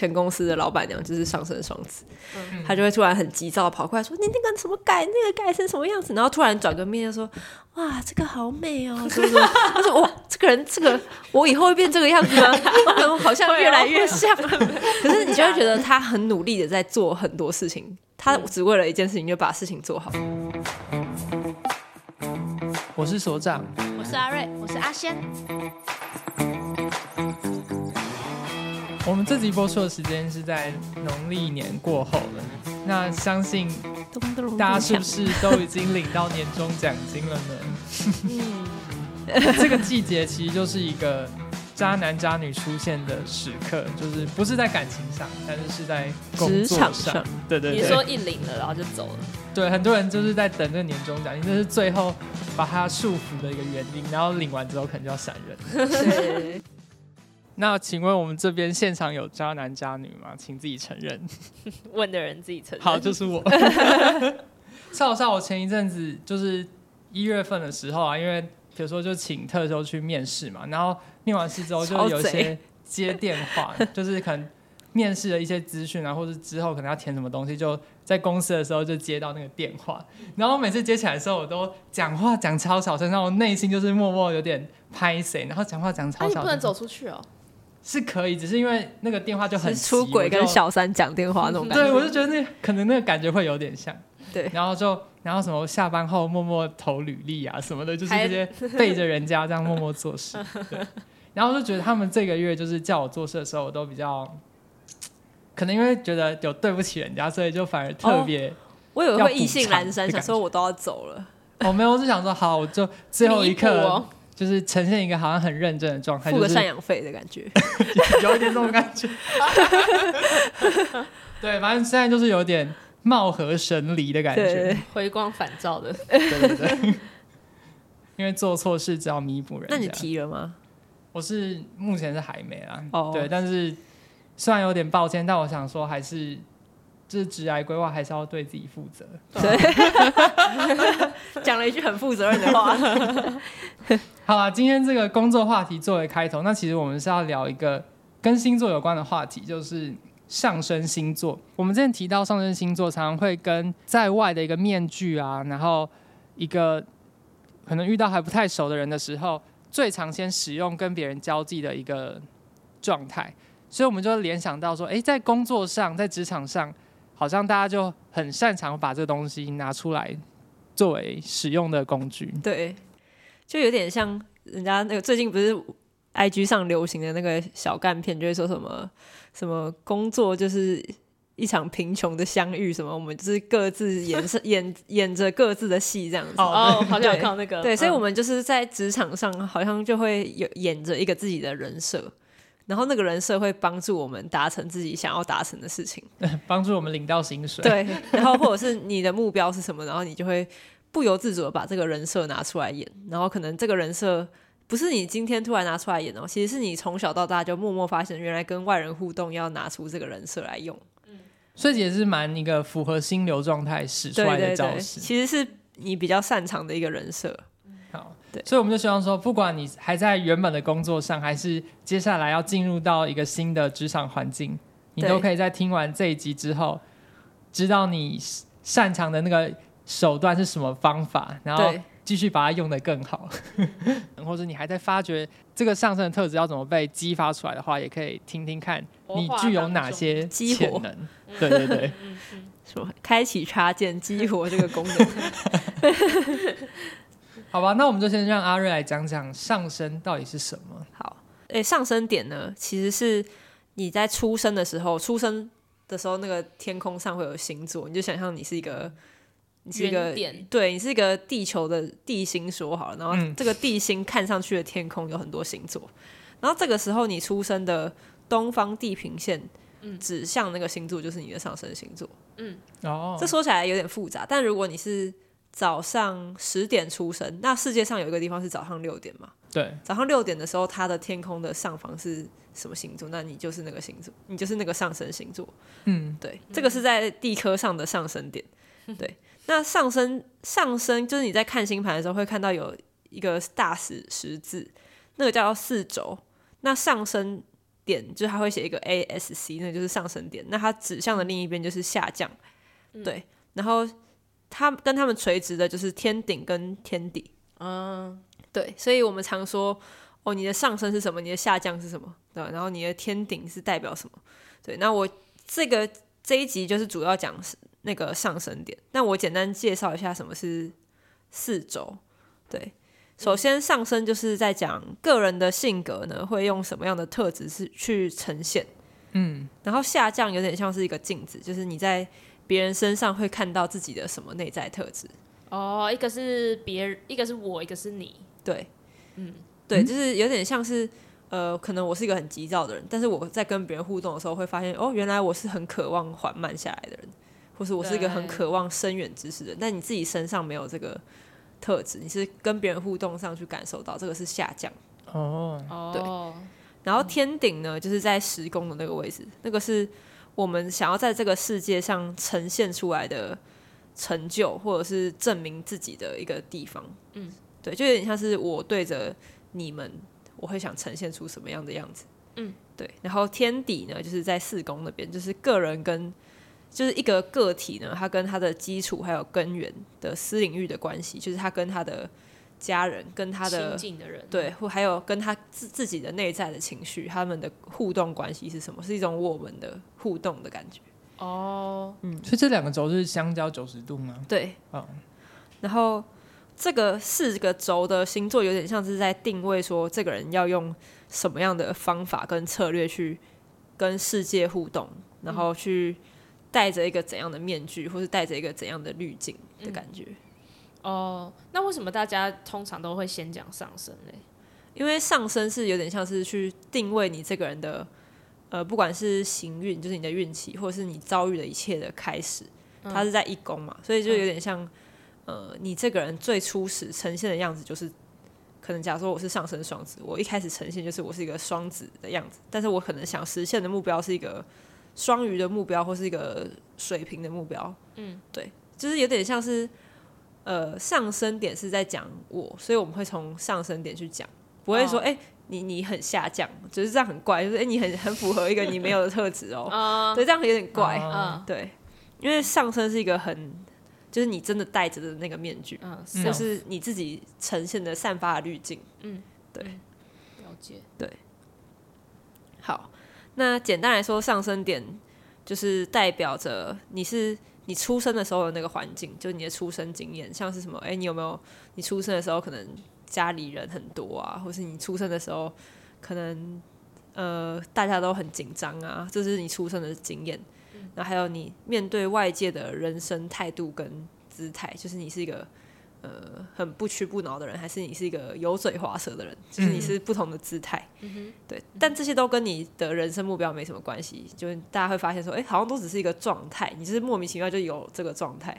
前公司的老板娘就是上升双子，她就会突然很急躁跑过来说你那个什么改那个改成什么样子，然后突然转个面就说哇这个好美哦什么什么，她说哇这个人这个我以后会变这个样子吗？我好像越来越像可是你就会觉得她很努力的在做很多事情，她只为了一件事情就把事情做好。我是所长，我是阿瑞，我是阿仙。我们这集播出的时间是在农历年过后了，那相信大家是不是都已经领到年终奖金了呢？这个季节其实就是一个渣男渣女出现的时刻，就是不是在感情上，但是是在工作上。对对对，你说一领了然后就走了。对，很多人就是在等这年终奖金，这是最后把它束缚的一个原因，然后领完之后可能就要闪人。对。那请问我们这边现场有渣男渣女吗？请自己承认。问的人自己承认。好，就是我。少少，我前一阵子就是1月份的时候啊，因为比如说就请特休去面试嘛，然后面完试之后就有些接电话，就是可能面试的一些资讯啊，或者之后可能要填什么东西，就在公司的时候就接到那个电话，然后每次接起来的时候我都讲话讲超小声，然后我内心就是默默有点拍谁，然后讲话讲超小声。你不能走出去哦？是可以，只是因为那个电话就很急，出轨跟小三讲电话那种感觉。对，我就觉得那可能那个感觉会有点像。对，然后什么下班后默默投履历啊什么的，就是这些背着人家这样默默做事。对，然后就觉得他们这个月就是叫我做事的时候，我都比较可能因为觉得有对不起人家，所以就反而特别、我以为会意兴阑珊，想说我都要走了。哦，没有，我就想说好，我就最后一刻就是呈现一个好像很认真的状态，付个赡养费的感觉，有一点这种感觉。对，反正现在就是有点貌合神离的感觉，回光返照的。对对对，因为做错事只要弥补人家。那你提了吗？我是目前是还没啦。哦，对，但是虽然有点抱歉，但我想说还是就是职涯规划还是要对自己负责。对，讲了一句很负责任的话。好啦，今天这个工作话题作为开头，那其实我们是要聊一个跟星座有关的话题，就是上升星座。我们之前提到上升星座常常会跟在外的一个面具啊，然后一个可能遇到还不太熟的人的时候，最常先使用跟别人交际的一个状态，所以我们就联想到说，哎，在工作上，在职场上，好像大家就很擅长把这个东西拿出来作为使用的工具。对，就有点像人家那个最近不是 IG 上流行的那个小干片，就会说什么什么工作就是一场贫穷的相遇，什么我们就是各自 演着各自的戏这样子。哦，好像有看那个。对，所以我们就是在职场上好像就会演着一个自己的人设，然后那个人设会帮助我们达成自己想要达成的事情，帮助我们领到薪水。对，然后或者是你的目标是什么，然后你就会不由自主的把这个人设拿出来演，然后可能这个人设不是你今天突然拿出来演哦，其实是你从小到大就默默发现原来跟外人互动要拿出这个人设来用。所以也是蛮一个符合心流状态使出来的招式。对对对，其实是你比较擅长的一个人设。好，对，所以我们就希望说，不管你还在原本的工作上，还是接下来要进入到一个新的职场环境，你都可以在听完这一集之后知道你擅长的那个手段是什么方法，然后继续把它用得更好。或者你还在发掘这个上升的特质要怎么被激发出来的话，也可以听听看你具有哪些潜能。对对对，什么开启插件激活这个功能。好吧，那我们就先让阿瑞来讲讲上升到底是什么。好，上升点呢，其实是你在出生的时候那个天空上会有星座，你就想象你是一个点，对，你是一个地球的地心说好了，然后这个地心看上去的天空有很多星座，然后这个时候你出生的东方地平线指向那个星座就是你的上升星座。这说起来有点复杂，但如果你是早上10点出生，那世界上有一个地方是早上6点嘛？对，早上6点的时候，它的天空的上方是什么星座？那你就是那个星座，你就是那个上升星座。对，这个是在地科上的上升点。对，那上升就是你在看星盘的时候会看到有一个大十字，那个叫4轴。那上升点就是它会写一个 ASC， 那就是上升点，那它指向的另一边就是下降，对，然后它跟它们垂直的就是天顶跟天底，对，所以我们常说哦，你的上升是什么，你的下降是什么，对，然后你的天顶是代表什么，对，那我这一集就是主要讲那个上升点，那我简单介绍一下什么是四轴，对，首先上升就是在讲个人的性格呢会用什么样的特质去呈现，然后下降有点像是一个镜子，就是你在别人身上会看到自己的什么内在特质，哦，一个是我，一个是你，对，对，就是有点像是可能我是一个很急躁的人，但是我在跟别人互动的时候会发现哦，原来我是很渴望缓慢下来的人，或是我是一个很渴望深远知识的人，但你自己身上没有这个特质，你是跟别人互动上去感受到，这个是下降，对，然后天顶呢就是在10宫的那个位置，那个是我们想要在这个世界上呈现出来的成就或者是证明自己的一个地方，对，就有点像是我对着你们我会想呈现出什么样的样子，对，然后天底呢就是在4宫那边，就是个人跟就是一个个体呢他跟他的基础还有根源的私领域的关系，就是他跟他的家人跟他的亲近的人，对，还有跟他自己的内在的情绪，他们的互动关系是什么，是一种我们的互动的感觉，所以这两个轴是相交90度吗？对，然后这个4个轴的星座有点像是在定位说这个人要用什么样的方法跟策略去跟世界互动，然后去戴着一个怎样的面具，或是戴着一个怎样的滤镜的感觉，那为什么大家通常都会先讲上升呢？因为上升是有点像是去定位你这个人的不管是行运，就是你的运气，或者是你遭遇的一切的开始，它是在一宫嘛，所以就有点像你这个人最初始呈现的样子，就是可能假如说我是上升双子，我一开始呈现就是我是一个双子的样子，但是我可能想实现的目标是一个双鱼的目标，或是一个水瓶的目标，对，就是有点像是上升点是在讲我，所以我们会从上升点去讲，不会说你很下降，就是这样很怪，就是你很符合一个你没有的特质对，这样有点怪，对，因为上升是一个很就是你真的戴着的那个面具，就是你自己呈现的散发的滤镜，对，了解，对，好。那简单来说，上升点就是代表着你出生的时候的那个环境，就是你的出生经验，像是什么，你有没有你出生的时候可能家里人很多啊，或是你出生的时候可能大家都很紧张啊，这是你出生的经验。然后还有你面对外界的人生态度跟姿态，就是你是一个很不屈不挠的人，还是你是一个油嘴滑舌的人，就是你是不同的姿态，对，但这些都跟你的人生目标没什么关系，就是大家会发现说好像都只是一个状态，你就是莫名其妙就有这个状态，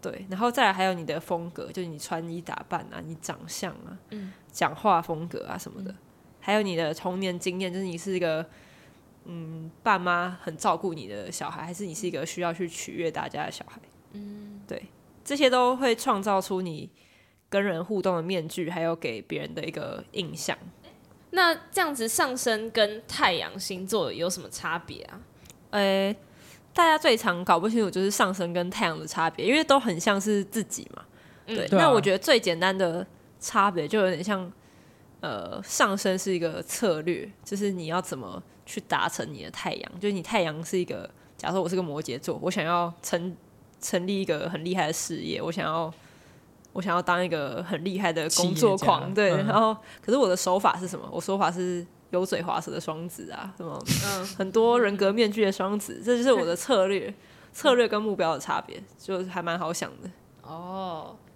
对，然后再来还有你的风格，就是你穿衣打扮啊，你长相啊，讲话风格啊什么的，还有你的童年经验，就是你是一个爸妈很照顾你的小孩，还是你是一个需要去取悦大家的小孩，对，这些都会创造出你跟人互动的面具，还有给别人的一个印象。那这样子上升跟太阳星座有什么差别啊？大家最常搞不清楚就是上升跟太阳的差别，因为都很像是自己嘛，对，那我觉得最简单的差别就有点像上升是一个策略，就是你要怎么去达成你的太阳，就是你太阳是一个，假如说我是个摩羯座，我想要成立一个很厉害的事业，我想要当一个很厉害的工作狂，对，然后可是我的手法是什么？我手法是油嘴滑舌的双子啊，什么很多人格面具的双子，这就是我的策略，策略跟目标的差别，就还蛮好想的。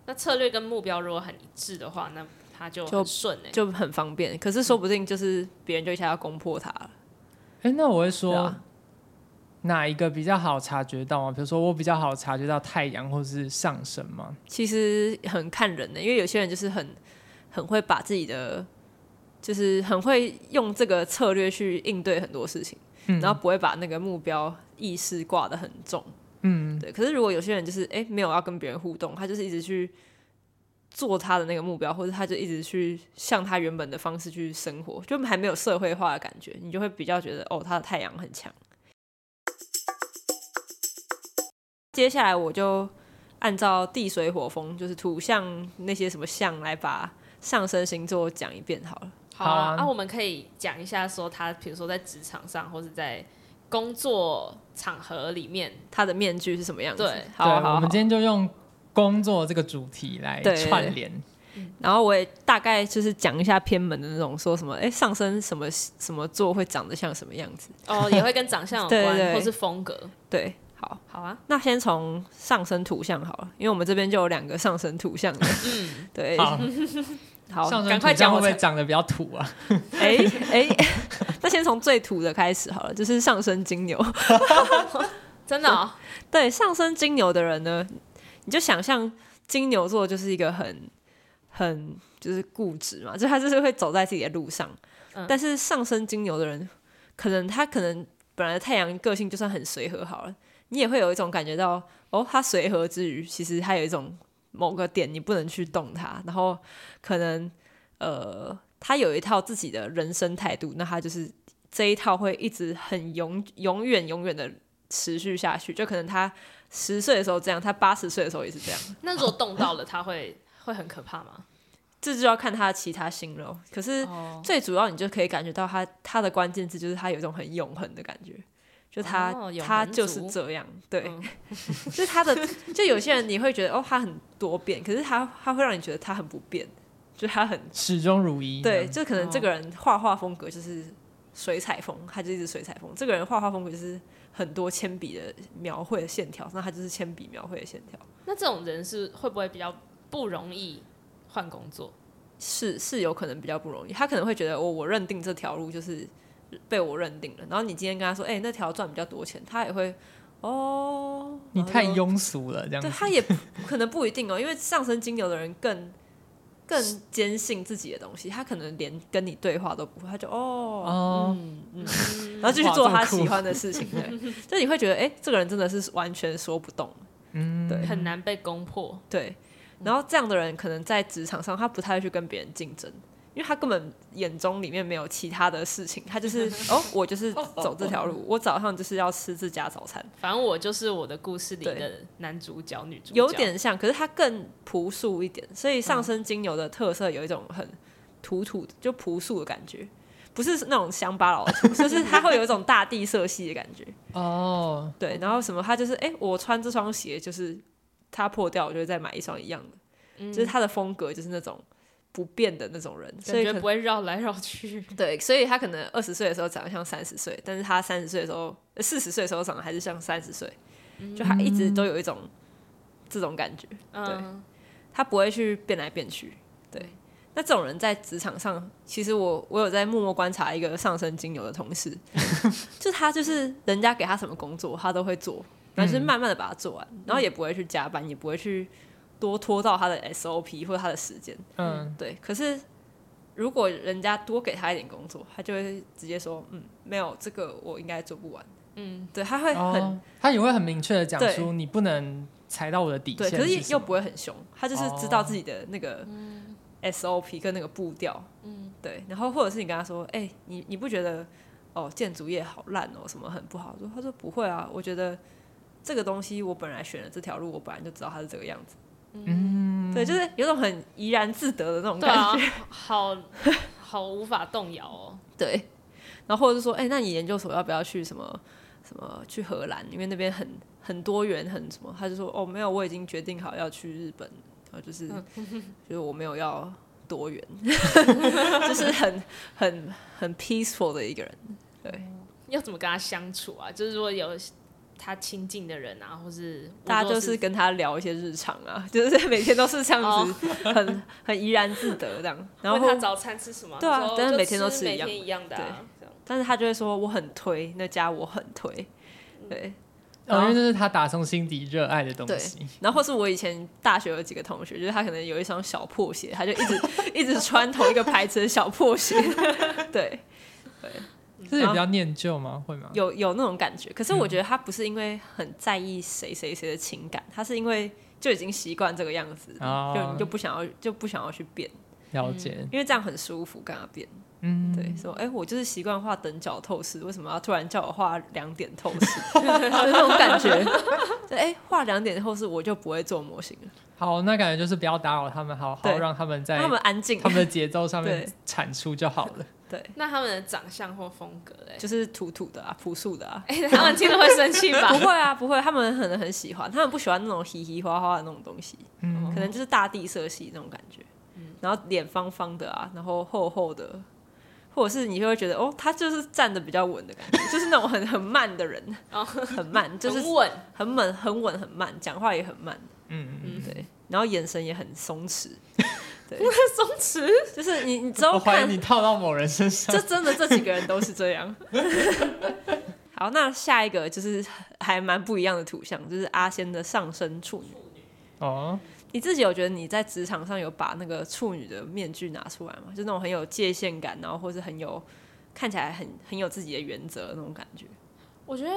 那策略跟目标如果很一致的话，那它就很顺，就很方便。可是说不定就是别人就一下要攻破它了。那我会说，哪一个比较好察觉到吗？比如说我比较好察觉到太阳或是上升吗？其实很看人的，因为有些人就是很会把自己的，就是很会用这个策略去应对很多事情，然后不会把那个目标意识挂得很重，对。可是如果有些人就是没有要跟别人互动，他就是一直去做他的那个目标，或者他就一直去向他原本的方式去生活，就还没有社会化的感觉，你就会比较觉得哦，他的太阳很强。接下来我就按照地水火风，就是土象那些什么象来把上升星座讲一遍好了。好啊，那我们可以讲一下说他比如说在职场上或是在工作场合里面他的面具是什么样子。对，好啊，好啊，我们今天就用工作这个主题来串联，對對對，然后我也大概就是讲一下偏门的那种，说什么上升什么什么座会长得像什么样子哦，也会跟长相有关。對對對，或是风格。对，好，好啊，那先从上升土象好了，因为我们这边就有两个上升土象的。嗯，对，好，好，上升土象会不会长得比较土啊？那先从最土的开始好了，就是上升金牛。真的哦？对，上升金牛的人呢，你就想象金牛座就是一个很就是固执嘛，就他就是会走在自己的路上。但是上升金牛的人，他可能本来太阳个性就算很随和好了，你也会有一种感觉到哦，他随和之余，其实他有一种某个点你不能去动他，然后可能他有一套自己的人生态度，那他就是这一套会一直很永远的持续下去，就可能他10岁的时候这样，他80岁的时候也是这样。那如果动到了他会很可怕吗？这就要看他其他形容，可是最主要你就可以感觉到他的关键字就是他有一种很永恒的感觉，就他就是这样。对，就是他的，就有些人你会觉得哦他很多变，可是他会让你觉得他很不变，就他很始终如一。对，就可能这个人画风格就是水彩风，他就一直水彩风，这个人画风格就是很多铅笔的描绘的线条，那他就是铅笔描绘的线条。那这种人是会不会比较不容易换工作？是有可能比较不容易，他可能会觉得我认定这条路就是被我认定了，然后你今天跟他说那条赚比较多钱，他也会你太庸俗了这样子。对，他也可能不一定哦，因为上升金牛的人更坚信自己的东西，他可能连跟你对话都不会，他就然后继续做他喜欢的事情。对，就你会觉得这个人真的是完全说不动。对，很难被攻破。对，然后这样的人可能在职场上他不太会去跟别人竞争，因为他根本眼中里面没有其他的事情，他就是我就是走这条路，我早上就是要吃这家早餐，反正我就是我的故事里的男主角女主角，有点像，可是他更朴素一点。所以上升金牛的特色有一种很土土的就朴素的感觉，不是那种乡巴佬的就是他会有一种大地色系的感觉。哦，对，然后什么他就是我穿这双鞋就是他破掉我就会再买一双一样的，就是他的风格就是那种不变的那种人，所以感觉不会绕来绕去。对，所以他可能20岁的时候长得像30岁，但是他30岁的时候40岁的时候长得还是像30岁，就他一直都有一种这种感觉。对，他不会去变来变去。对，那这种人在职场上，其实我有在默默观察一个上升金牛的同事，就他就是人家给他什么工作他都会做，然后就是慢慢的把它做完，然后也不会去加班，也不会去多拖到他的 SOP 或他的时间。对，可是如果人家多给他一点工作，他就会直接说没有，这个我应该做不完。对，他会很他也会很明确的讲出你不能踩到我的底线。对，可是又不会很凶，他就是知道自己的那个 SOP 跟那个步调。对，然后或者是你跟他说你不觉得建筑业好烂哦，什么很不好，他说不会啊，我觉得这个东西我本来选了这条路，我本来就知道它是这个样子。对，就是有种很怡然自得的那种感觉。對，啊，好无法动摇哦。对，然后或者是说那你研究所要不要去什么什么去荷兰，因为那边很多元很什么，他就说没有，我已经决定好要去日本，然后就是我没有要多元。就是很 peaceful 的一个人。对，要怎么跟他相处啊？就是如果有他亲近的人啊，或是大家就是跟他聊一些日常啊，就是每天都是这样子，很怡然自得这样。然后问他早餐吃什么？对啊，但是每天都吃一样的啊。对，但是他就会说我很推那家，我很推。对，因为这是他打从心底热爱的东西。然后或是我以前大学有几个同学，就是他可能有一双小破鞋，他就一直穿同一个牌子的小破鞋。对，对。这是比较念旧吗？会吗？有那种感觉，可是我觉得他不是因为很在意谁谁谁的情感，他是因为就已经习惯这个样子、哦、就你就不想要去变，了解、嗯、因为这样很舒服跟他变。嗯，对，说哎、欸，我就是习惯画等角透视，为什么要突然叫我画两点透视？那种感觉，哎，画两点透视我就不会做模型了。好，那感觉就是不要打扰他们，好好让他们在他们安静，他们的节奏上面产出就好了。对，那他们的长相或风格嘞，就是土土的啊，朴素的啊。哎、欸，他们听了会生气吧？不会啊，不会，他们可能很喜欢，他们不喜欢那种嘻嘻哈哈的那种东西，嗯，可能就是大地色系那种感觉，嗯、然后脸方方的啊，然后厚厚的。或者是你就会觉得哦，他就是站得比较稳的感觉，就是那种很慢的人，很慢，就是很稳很慢，讲话也很慢，嗯对，然后眼神也很松弛，对，松弛，就是你之后看，我怀疑你套到某人身上，这真的这几个人都是这样。好，那下一个就是还蛮不一样的图像，就是阿仙的上升处女。哦，你自己有觉得你在职场上有把那个处女的面具拿出来吗？就那种很有界限感，然后或是很有看起来很有自己的原则的那种感觉。我觉得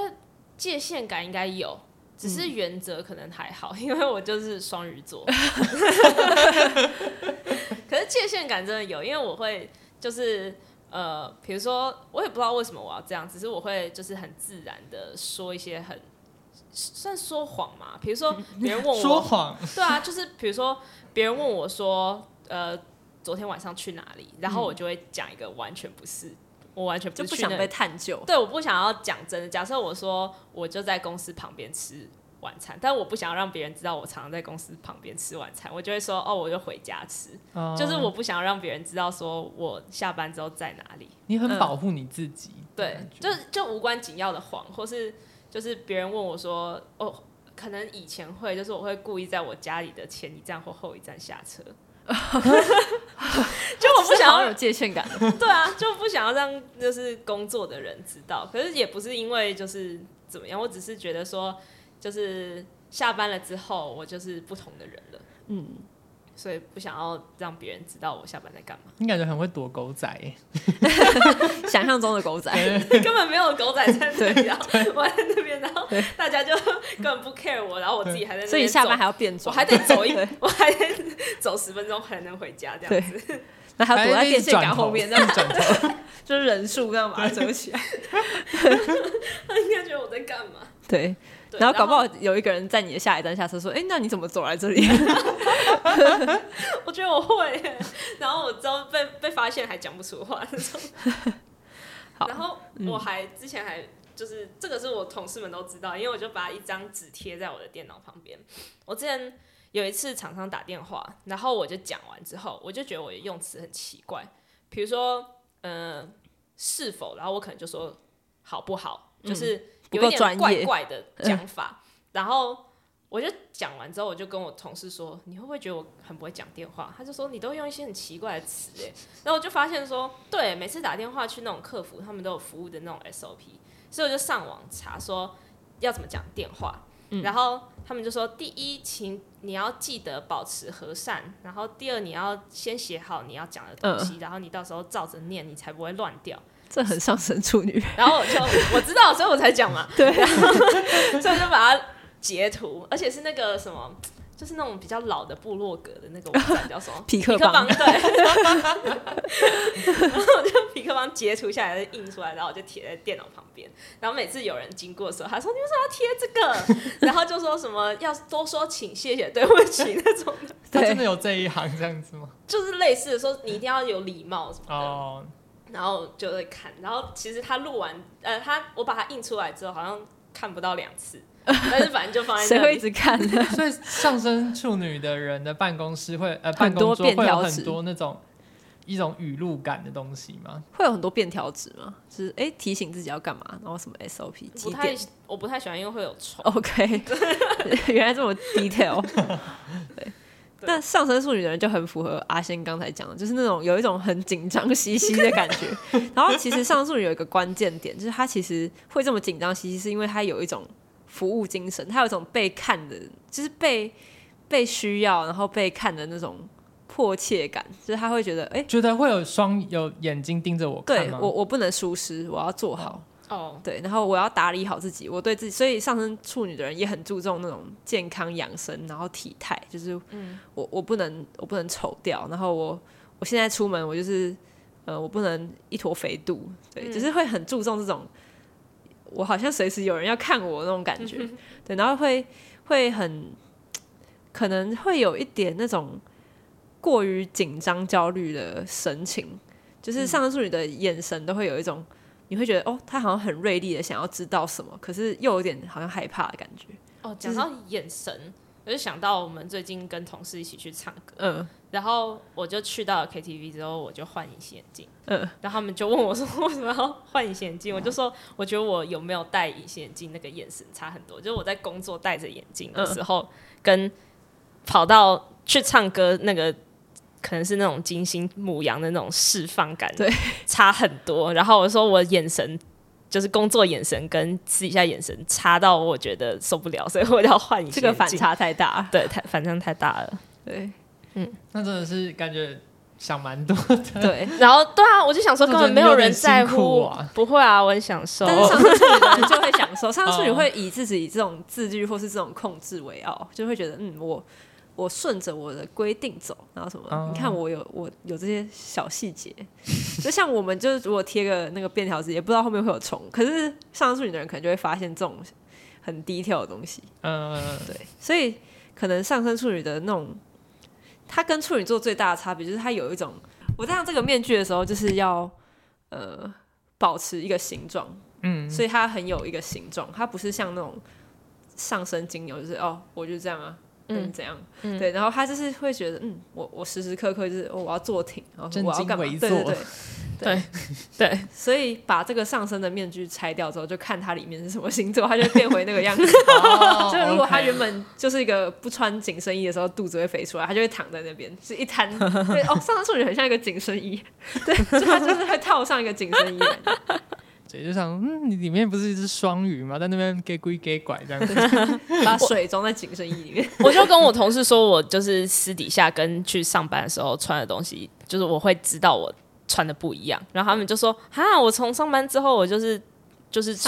界限感应该有，只是原则可能还好，因为我就是双鱼座。可是界限感真的有，因为我会就是比如说我也不知道为什么我要这样，只是我会就是很自然的说一些很。算说谎嘛？比如说别人问我说谎，对啊，就是比如说别人问我说，昨天晚上去哪里？然后我就会讲一个完全不是，我完全不是去那裡，就不想被探究。对，我不想要讲真的。假设我说我就在公司旁边吃晚餐，但我不想要让别人知道我常常在公司旁边吃晚餐，我就会说哦，我就回家吃。就是我不想让别人知道说我下班之后在哪里。你很保护你自己，对，就无关紧要的谎，或是。就是别人问我说，哦，可能以前会，就是我会故意在我家里的前一站或后一站下车，就我不想要有界限感，对啊，就不想要让就是工作的人知道。可是也不是因为就是怎么样，我只是觉得说，就是下班了之后，我就是不同的人了，嗯。所以不想要让别人知道我下班在干嘛。你感觉很会躲狗仔耶，想象中的狗仔，根本没有狗仔在那里，然后我在那边，然后大家就根本不 care 我，然后我自己还在那边走，所以下班还要变装，我还得走我还得走10分钟才能回家这样子。那还要躲在电线杆后面这样转头，就是人数这样把它遮起来。他应该觉得我在干嘛？对。然后搞不好有一个人在你的下一站下车说：“哎，那你怎么走来这里？”我觉得我会耶，然后我之后被发现还讲不出话那种。然后我还之前还就是这个是我同事们都知道，因为我就把一张纸贴在我的电脑旁边。我之前有一次厂商打电话，然后我就讲完之后，我就觉得我的用词很奇怪，比如说是否，然后我可能就说好不好，就是。有一点怪怪的讲法，然后我就讲完之后，我就跟我同事说：“你会不会觉得我很不会讲电话？”他就说：“你都用一些很奇怪的词哎。”然后我就发现说，对，每次打电话去那种客服，他们都有服务的那种 SOP， 所以我就上网查说要怎么讲电话，然后他们就说：第一，请你要记得保持和善，然后第二，你要先写好你要讲的东西，然后你到时候照着念，你才不会乱掉。这很上升处女，然后我知道，所以我才讲嘛。对，然后所以我就把它截图，而且是那个什么，就是那种比较老的部落格的那个网站叫什么？匹克邦，对。然后我就匹克邦截图下来，印出来，然后我就贴在电脑旁边。然后每次有人经过的时候，他说：“你为什么要贴这个？”然后就说什么要多说请、谢谢、对不起那种的。他真的有这一行这样子吗？就是类似的说，你一定要有礼貌什么的。哦。然后就会看，然后其实他录完，我把它印出来之后，好像看不到2次，但是反正就放在那里。谁会一直看呢？所以上升处女的人的办公室会，办公桌会有很多那种一种语录感的东西吗？会有很多便条纸吗？就是哎，提醒自己要干嘛，然后什么 SOP 几点？我不太喜欢，因为会有虫。OK， 原来这么 detail 。对。那上升处女的人就很符合阿仙刚才讲的，就是那种有一种很紧张兮兮的感觉。然后其实上升处女有一个关键点，就是他其实会这么紧张兮兮，是因为他有一种服务精神，他有一种被看的，就是被需要，然后被看的那种迫切感，就是他会觉得，哎，觉得会有眼睛盯着我看吗？对，我不能疏失，我要做好。哦，对，然后我要打理好自己，我对自己，所以上升处女的人也很注重那种健康养生，然后体态，就是我不能丑掉，然后我现在出门我就是我不能一坨肥肚，对，就是会很注重这种我好像随时有人要看我那种感觉，对，然后会很可能会有一点那种过于紧张焦虑的神情，就是上升处女的眼神都会有一种你会觉得哦，他好像很锐利的想要知道什么，可是又有点好像害怕的感觉。哦，讲到眼神，就是我就想到我们最近跟同事一起去唱歌，然后我就去到了 KTV 之后，我就换隐形眼镜，然后他们就问我说为什么要换隐形眼镜，我就说我觉得我有没有戴隐形眼镜那个眼神差很多，就是我在工作戴着眼镜的时候，跟跑到去唱歌那个可能是那种金星牡羊的那种释放感，对，差很多。然后我说我眼神。就是工作眼神跟私底下眼神差到我觉得受不了，所以我要换一下眼镜。这个反差太大，对，反差太大了。对，那真的是感觉想蛮多的。对，然后对啊，我就想说根本没有人在乎，不会啊，我很享受。但是上升处女的人就会享受，上升处女会以自己这种自律或是这种控制为傲，就会觉得我顺着我的规定走，然后什么？你看我有这些小细节，就像我们就是如果贴个那个便条纸，也不知道后面会有虫，可是上升处女的人可能就会发现这种很detail的东西。对，所以可能上升处女的那种，他跟处女座最大的差别就是他有一种，我戴上这个面具的时候就是要保持一个形状，所以他很有一个形状，他不是像那种上升金牛就是哦，我就这样啊。怎样？对，然后他就是会觉得，我时时刻刻就是、我要坐挺，然后我要干嘛？对对对对对，所以把这个上升的面具拆掉之后，就看他里面是什么星座，他就变回那个样子。就如果他原本就是一个不穿紧身衣的时候，肚子会飞出来，他就会躺在那边，就是一摊。对哦，上升处女很像一个紧身衣，对，就他就是会套上一个紧身衣来。就想，你里面不是一只双鱼吗？在那边给龟给拐这样子，把水装在紧身衣里面。我就跟我同事说，我就是私底下跟去上班的时候穿的东西，就是我会知道我穿的不一样。然后他们就说：“哈，我从上班之后，我就是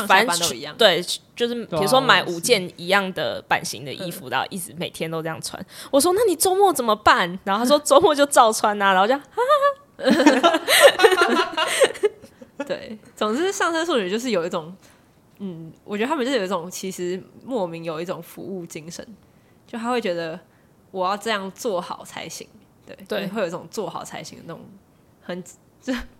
反正都一样，对，就是比如说买5件一样的版型的衣服，然后一直每天都这样穿。”我说：“那你周末怎么办？”然后他说：“周末就照穿啊。”然后就哈。对，总之上升处女就是有一种，我觉得他们就是有一种其实莫名有一种服务精神，就他会觉得我要这样做好才行，对，会有一种做好才行的那种很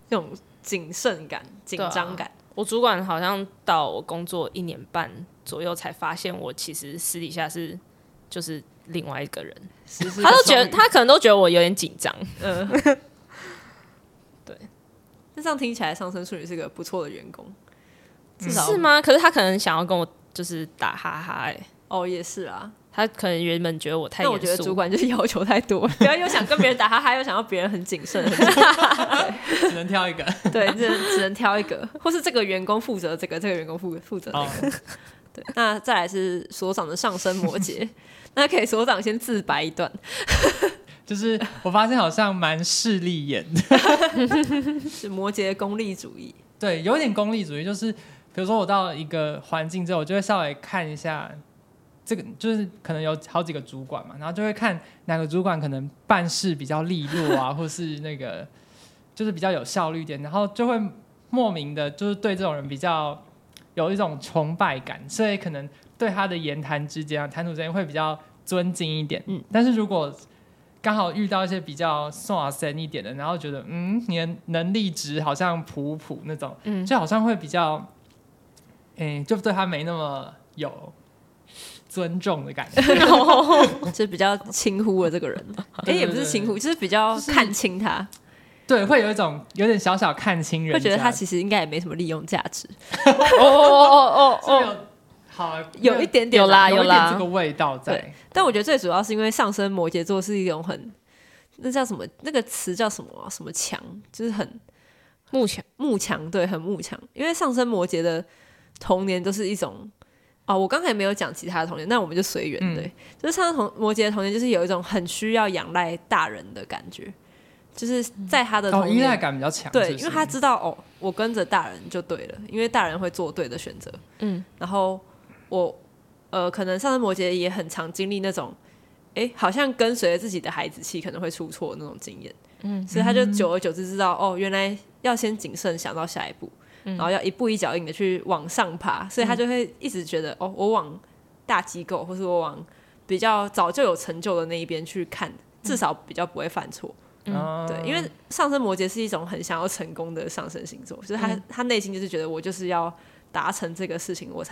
那种谨慎感、紧张感。我主管好像到我工作1年半左右才发现，我其实私底下是就是另外一个人，他可能都觉得我有点紧张，那这样听起来，上升处女是个不错的员工，至少是吗？可是他可能想要跟我就是打哈哈哦，也是啊，他可能原本觉得我太严肃，我觉得主管就是要求太多，不要又想跟别人打哈哈，又想要别人很谨慎，只能挑一个，对，只能挑一个，或是这个员工负责这个，这个员工负责那个。对，那再来是所长的上升摩羯，那可以所长先自白一段。就是我发现好像蛮势利眼的是摩羯功利主义，对，有点功利主义，就是比如说我到一个环境之后，我就会稍微看一下这个，就是可能有好几个主管嘛，然后就会看哪个主管可能办事比较利落啊或是那个就是比较有效率一点，然后就会莫名的就是对这种人比较有一种崇拜感，所以可能对他的言谈之间谈吐之间会比较尊敬一点，但是如果刚好遇到一些比较耍神一点的，然后觉得你的能力值好像普普那种，就好像会比较，就对他没那么有尊重的感觉，就比较轻忽了这个人。也不是轻忽，就是比较看清他。对，会有一种有点小小看清人，会觉得他其实应该也没什么利用价值。哦。好，有一点点有啦这个味道在，对，但我觉得最主要是因为上升摩羯座是一种很那叫什么那个词叫什么什么强，就是很慕强，对，很慕强，因为上升摩羯的童年都是一种我刚才没有讲其他的童年，那我们就随缘，对，就是上升摩羯的童年就是有一种很需要仰赖大人的感觉，就是在他的童年，依赖感比较强，对，因为他知道哦，我跟着大人就对了，因为大人会做对的选择。嗯，然后我可能上升摩羯也很常经历那种，哎，好像跟随着自己的孩子气可能会出错那种经验。嗯，所以他就久而久之知道，哦，原来要先谨慎想到下一步，然后要一步一脚印的去往上爬，所以他就会一直觉得，哦，我往大机构或是我往比较早就有成就的那一边去看，至少比较不会犯错。嗯，对，因为上升摩羯是一种很想要成功的上升星座，就是他内心就是觉得我就是要达成这个事情，我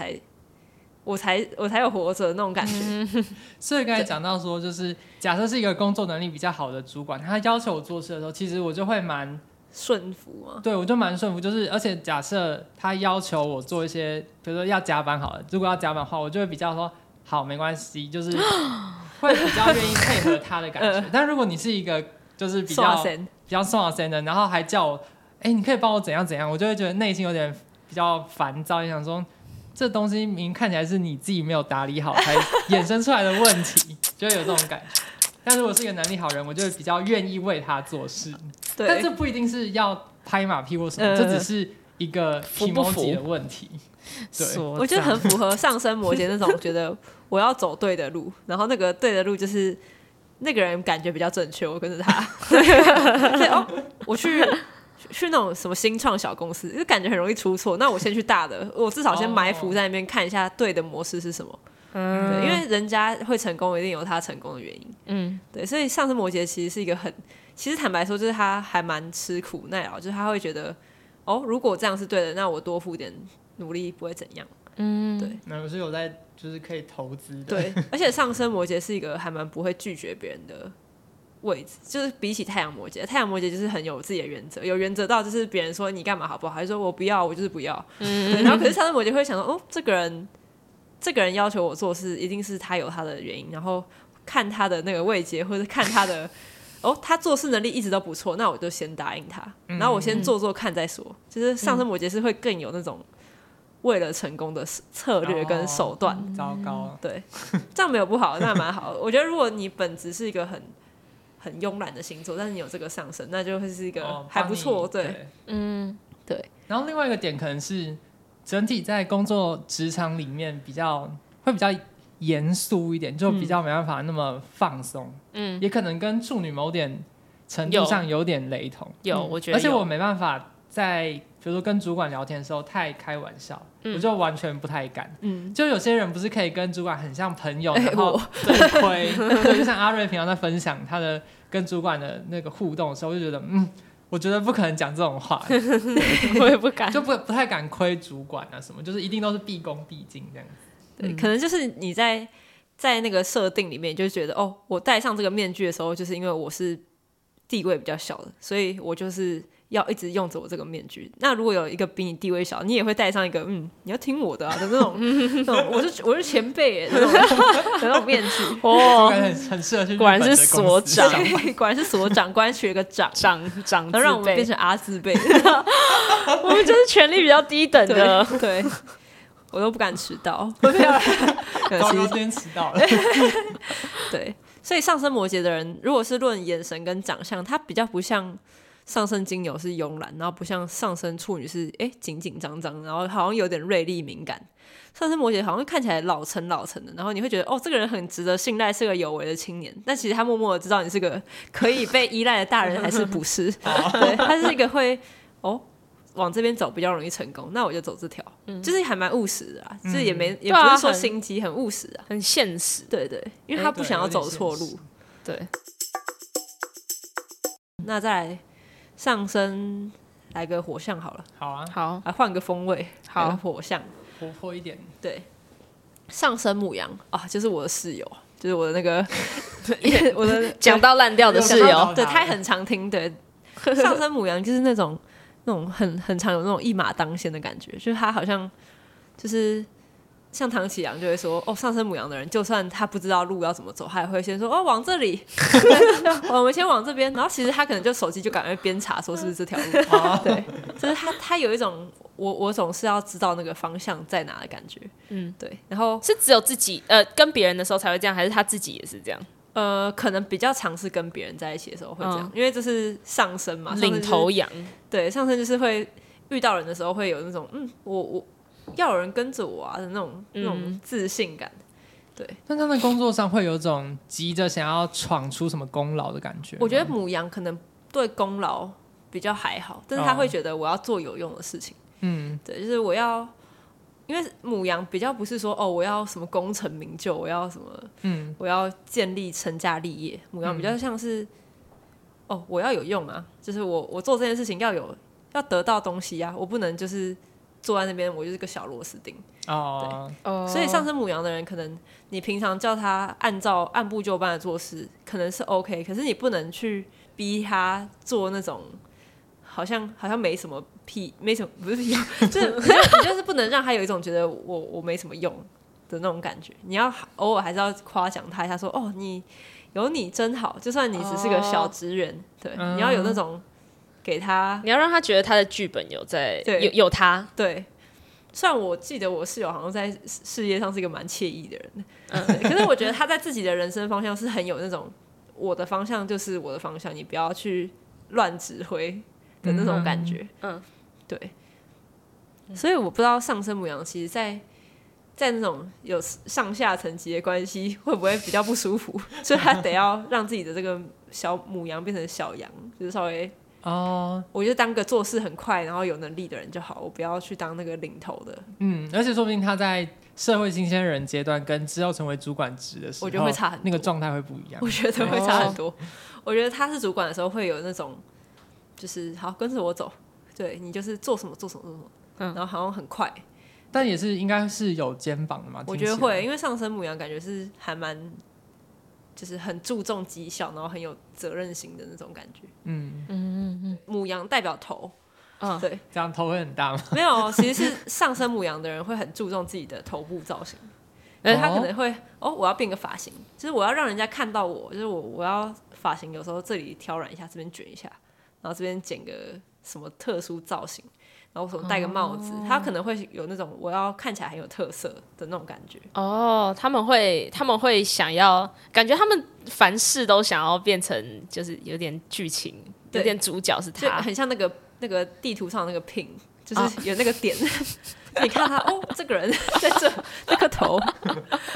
才有活着那种感觉。嗯，所以刚才讲到说，就是假设是一个工作能力比较好的主管，他要求我做事的时候，其实我就会蛮顺服嘛。对，我就蛮顺服，就是而且假设他要求我做一些，比如说要加班好了，如果要加班的话，我就会比较说好没关系，就是会比较愿意配合他的感觉。但如果你是一个就是比较送到身的，然后还叫我，哎，你可以帮我怎样怎样，我就会觉得内心有点比较烦躁，想说这东西明明看起来是你自己没有打理好才衍生出来的问题，就会有这种感觉。但如果是一个能力好人，我就会比较愿意为他做事。对，但这不一定是要拍马屁或什么，这只是一个 emoji 的问题。对，我觉得很符合上升摩羯那种觉得我要走对的路，然后那个对的路就是。那个人感觉比较正确，我跟着他。所以哦，我去那种什么新创小公司，就感觉很容易出错。那我先去大的，我至少先埋伏在那边看一下对的模式是什么。嗯，对，因为人家会成功，一定有他成功的原因。嗯，对，所以上升摩羯其实是一个很，其实坦白说，就是他还蛮吃苦耐劳，就是他会觉得哦，如果这样是对的，那我多付点努力不会怎样。嗯，对，那我是有在就是可以投资的。对，而且上升摩羯是一个还蛮不会拒绝别人的位置，就是比起太阳摩羯，太阳摩羯就是很有自己的原则，有原则到就是别人说你干嘛好不好，还是说我不要，我就是不要。嗯，对，然后可是上升摩羯会想说，哦，这个人要求我做事，一定是他有他的原因，然后看他的那个位阶，或者看他的哦，他做事能力一直都不错，那我就先答应他，然后我先做看再说。就是上升摩羯是会更有那种。为了成功的策略跟手段，哦，糟糕，对，这样没有不好，那蛮好。我觉得如果你本质是一个很慵懒的星座，但是你有这个上升，那就会是一个还不错，哦，对，嗯，对。然后另外一个点可能是整体在工作职场里面比较严肃一点，就比较没办法那么放松，嗯，也可能跟处女某点程度上有点雷同，有我觉得有，而且我没办法在。比如说跟主管聊天的时候太开玩笑，我就完全不太敢。嗯，就有些人不是可以跟主管很像朋友，然后对亏，就像阿瑞平常在分享他的跟主管的那个互动的时候，我就觉得我觉得不可能讲这种话，我也不敢，就不太敢亏主管啊什么，就是一定都是毕恭毕敬这样子。对，可能就是你在那个设定里面，你就觉得哦，我戴上这个面具的时候，就是因为我是地位比较小的，所以我就是。要一直用着我这个面具，那如果有一个比你地位小，你也会戴上一个你要听我的啊的那种我是前辈耶那种面具哦，很适合去日本的公司，果然是所长，果然是所长，果然取了个长字辈，然后让我们变成阿字辈我们就是权力比较低等的，对，我都不敢迟到，我今天迟到了对，所以上升摩羯的人，如果是论眼神跟长相，他比较不像上升金牛是慵懒，然后不像上升处女是紧紧张张，然后好像有点锐利敏感。上升摩羯好像看起来老成老成的，然后你会觉得哦，这个人很值得信赖，是个有为的青年。但其实他默默的知道你是个可以被依赖的大人还是不是？对，他是一个会往这边走比较容易成功，那我就走这条，就是还蛮务实的啊，就是也不是说心机，很务实啊，很现实。对对，因为他不想要走错路。对，那再来。上升来个火象好了，好啊，好，来换个风味，好，来火象，活泼一点。对，上升牡羊啊，就是我的室友，就是我的那个，我的讲到烂掉的室友，对，他很常听。对，上升牡羊就是那种很常有那种一马当先的感觉，就是他好像就是。像唐启阳就会说哦，上升牡羊的人，就算他不知道路要怎么走，他也会先说哦，往这里我们先往这边，然后其实他可能就手机就赶快边查说是不是这条路对，就是他有一种我总是要知道那个方向在哪的感觉。嗯，对，然后是只有自己跟别人的时候才会这样，还是他自己也是这样？可能比较常是跟别人在一起的时候会这样，因为这是上升嘛，领头羊，对，上升就是会遇到人的时候会有那种我要有人跟着我啊的那种自信感。对，但他在工作上会有种急着想要闯出什么功劳的感觉。我觉得母羊可能对功劳比较还好，但是他会觉得我要做有用的事情。嗯，对，就是我要，因为母羊比较不是说我要什么功成名就，我要什么，我要建立成家立业。母羊比较像是我要有用啊，就是我做这件事情要得到东西啊，我不能就是坐在那边我就是个小螺丝钉。对，所以上升母羊的人可能你平常叫他按部就班的做事可能是 OK， 可是你不能去逼他做那种好像没什么屁，没什么，不是屁用，就是你就是不能让他有一种觉得我没什么用的那种感觉。你要偶尔还是要夸奖他一下说你有你真好，就算你只是个小职员，对，你要有那种给他，你要让他觉得他的剧本有在，有他。对，虽然我记得我室友好像在事业上是一个蛮惬意的人，可是我觉得他在自己的人生方向是很有那种我的方向就是我的方向，你不要去乱指挥的那种感觉。对，所以我不知道上升母羊其实在那种有上下层级的关系会不会比较不舒服，所以他得要让自己的这个小母羊变成小羊，就是稍微我就当个做事很快然后有能力的人就好，我不要去当那个领头的。而且说不定他在社会新鲜人阶段跟之后成为主管职的时候，我觉得会差很多，那个状态会不一样。我觉得会差很多。我觉得他是主管的时候会有那种就是好跟着我走，对，你就是做什么、然后好像很快，但也是应该是有肩膀的嘛。我觉得会，因为上升母羊感觉是还蛮就是很注重绩效然后很有责任心的那种感觉。母羊代表头，对，这样头会很大吗？没有，其实是上升母羊的人会很注重自己的头部造型，而且他可能会我要变个发型，就是我要让人家看到我，就是我要发型，有时候这里挑染一下，这边卷一下，然后这边剪个什么特殊造型，然后什么戴个帽子，他可能会有那种我要看起来很有特色的那种感觉。他们会想要，感觉他们凡事都想要变成就是有点剧情，有点主角是他，很像那个地图上那个 pin， 就是有那个点，你看他这个人在这那个头，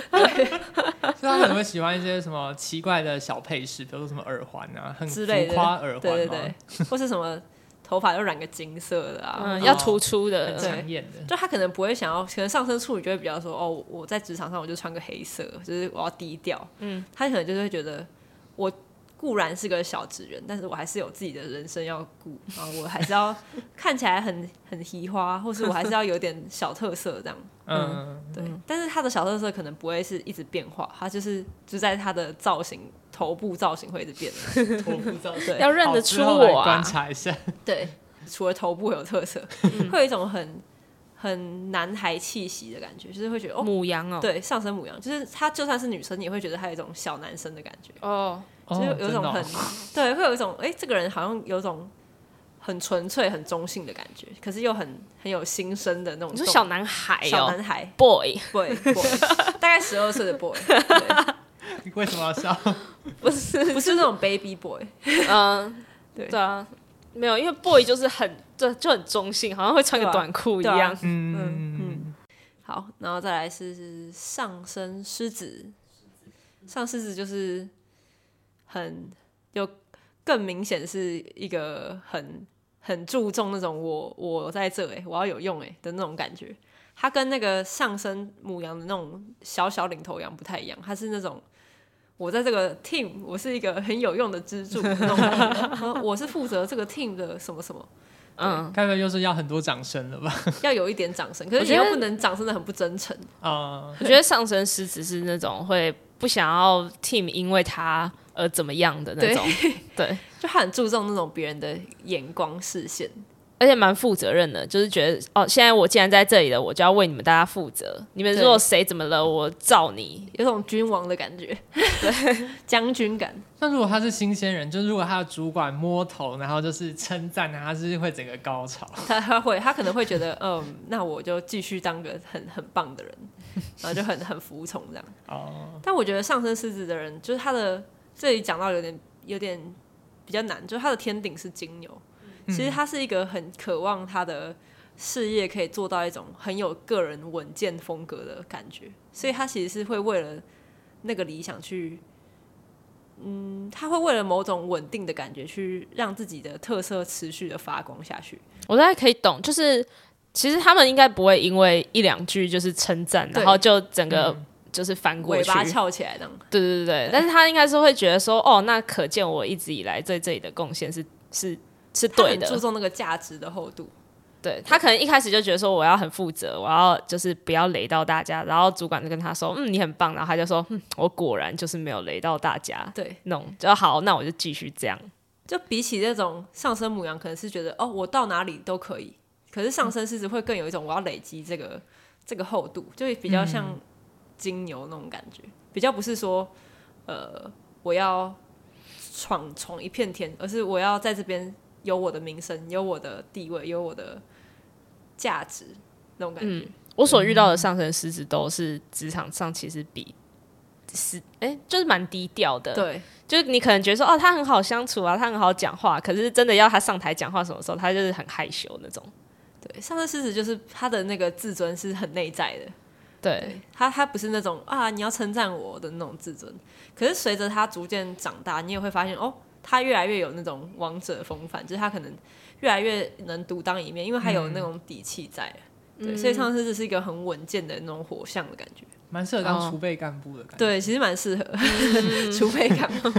对，所以他可能会喜欢一些什么奇怪的小配饰，比如说什么耳环啊，很浮夸耳环，对，或是什么。头发又染个金色的啊，要突出的，很抢眼的。就他可能不会想要，可能上升处女就会比较说，我在职场上我就穿个黑色，就是我要低调。他可能就是会觉得，我固然是个小职员，但是我还是有自己的人生要顾，然后我还是要看起来很嘻哈，或是我还是要有点小特色这样。对。但是他的小特色可能不会是一直变化，他就在他的造型。头部造型会一直变，头部造型要认得出我啊！观察一下，对，除了头部有特色，会有一种很男孩气息的感觉，就是会觉得母羊对，上升母羊，就是他就算是女生也会觉得他有一种小男生的感觉就是有一种对，会有一种这个人好像有一种很纯粹、很中性的感觉，可是又很有心声的那种。你说小男孩小男孩 boy， 大概12岁的 boy。你为什么要笑？不是那种 baby boy， 对啊，没有，因为 boy 就是就很中性，好像会穿个短裤一样。好，然后再来是上升狮子，上狮子就是很有更明显是一个很注重那种我在这我要有用的那种感觉。他跟那个上升母羊的那种小小领头羊不太一样，他是那种。我在这个 team 我是一个很有用的支柱我是负责这个 team 的什么什么该不会又是要很多掌声了吧？要有一点掌声，可是你又不能掌声的很不真诚。我觉得上升狮子是那种会不想要 team 因为他而怎么样的那种，对，就他很注重那种别人的眼光视线，而且蛮负责任的，就是觉得哦，现在我既然在这里了，我就要为你们大家负责。你们如果谁怎么了，我罩你，有种君王的感觉，对，将军感。那如果他是新鲜人，就是如果他的主管摸头，然后就是称赞他，是会整个高潮。他可能会觉得，嗯，那我就继续当个很棒的人，然后就很服从这样。哦。但我觉得上升狮子的人，就是他的这里讲到有点比较难，就是他的天顶是金牛。其实他是一个很渴望他的事业可以做到一种很有个人稳健风格的感觉，所以他其实是会为了那个理想去，他会为了某种稳定的感觉去让自己的特色持续的发光下去。我大概可以懂，就是其实他们应该不会因为一两句就是称赞，然后就整个就是翻过去，尾巴翘起来这样。对对 对, 对，但是他应该是会觉得说，哦，那可见我一直以来对这里的贡献是对的，他很注重那个价值的厚度。对，他可能一开始就觉得说我要很负责，我要就是不要雷到大家，然后主管就跟他说，你很棒，然后他就说，我果然就是没有雷到大家。对，那种就好，那我就继续这样。就比起那种上升牡羊，可能是觉得哦，我到哪里都可以，可是上升狮子会更有一种我要累积这个厚度，就比较像金牛那种感觉，比较不是说我要闯一片天，而是我要在这边。有我的名声，有我的地位，有我的价值，那种感觉。我所遇到的上升狮子都是职场上其实就是蛮低调的。对，就是你可能觉得说哦，他很好相处啊，他很好讲话，可是真的要他上台讲话什么时候，他就是很害羞那种。对，上升狮子就是他的那个自尊是很内在的。对，他不是那种啊你要称赞我的那种自尊。可是随着他逐渐长大，你也会发现哦。他越来越有那种王者风范，就是他可能越来越能独当一面，因为他有那种底气在，对，所以上升狮子是一个很稳健的那种火象的感觉，蛮适合当储备干部的感觉。对，其实蛮适合储备干部。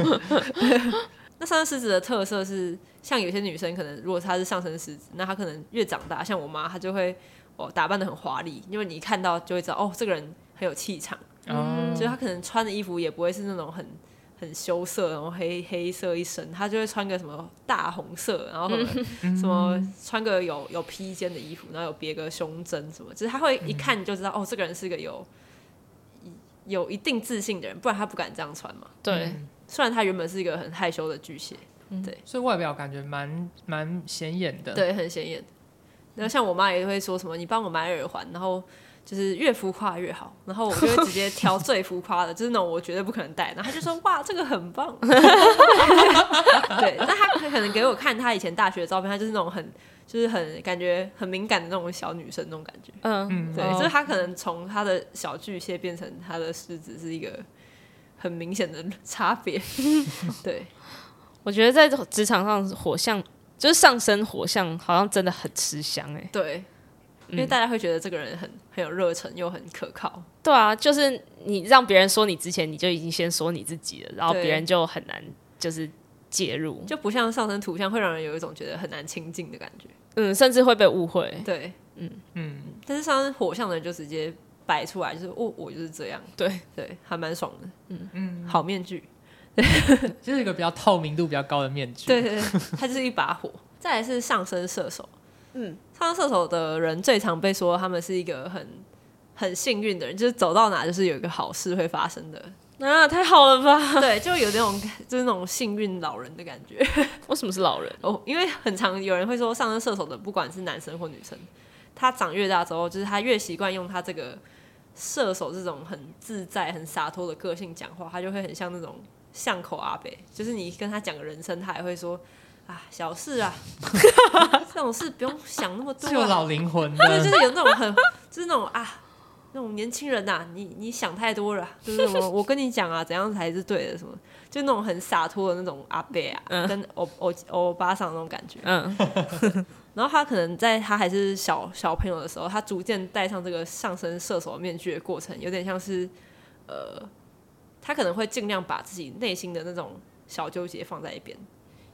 那上升狮子的特色是，像有些女生可能如果她是上升狮子，那她可能越长大，像我妈，她就会打扮得很华丽，因为你一看到就会知道哦，这个人很有气场，所以她可能穿的衣服也不会是那种很羞涩，然后黑色一身，他就会穿个什么大红色，然后什么穿个有披肩的衣服，然后有别个胸针什么，就是他会一看就知道，哦，这个人是个有一定自信的人，不然他不敢这样穿嘛。对，虽然他原本是一个很害羞的巨蟹，对，所以外表感觉蛮显眼的，对，很显眼。然后像我妈也会说什么，你帮我买耳环，然后。就是越浮夸越好，然后我就会直接挑最浮夸的，就是那种我绝对不可能戴。然后他就说：“哇，这个很棒。”对，那他可能给我看他以前大学的照片，他就是那种很感觉很敏感的那种小女生那种感觉。嗯，对，就是他可能从他的小巨蟹变成他的狮子，是一个很明显的差别。对，我觉得在职场上火象就是上升火象，好像真的很吃香欸。对。因为大家会觉得这个人很有热忱又很可靠。对啊，就是你让别人说你之前，你就已经先说你自己了，然后别人就很难就是介入，就不像上升土象会让人有一种觉得很难亲近的感觉，甚至会被误会。对，但是上升火象的人就直接摆出来，就是我就是这样。对对，还蛮爽的，好面具，就是一个比较透明度比较高的面具。对对对，它就是一把火。再来是上升射手。上升射手的人最常被说他们是一个很幸运的人，就是走到哪就是有一个好事会发生的。太好了吧？对，就有那种幸运老人的感觉。为什么是老人？因为很常有人会说上升射手的，不管是男生或女生，他长越大之后，就是他越习惯用他这个射手这种很自在、很洒脱的个性讲话，他就会很像那种巷口阿伯，就是你跟他讲个人生，他还会说。小事啊，这种事不用想那么多，就老灵魂的。对，就是有那种就是那种那种年轻人呐，你想太多了，就是什么我跟你讲啊，怎样才是对的，什么就那种很洒脱的那种阿伯啊，跟欧巴桑那种感觉。然后他可能在他还是小朋友的时候，他逐渐戴上这个上升射手的面具的过程，有点像是他可能会尽量把自己内心的那种小纠结放在一边。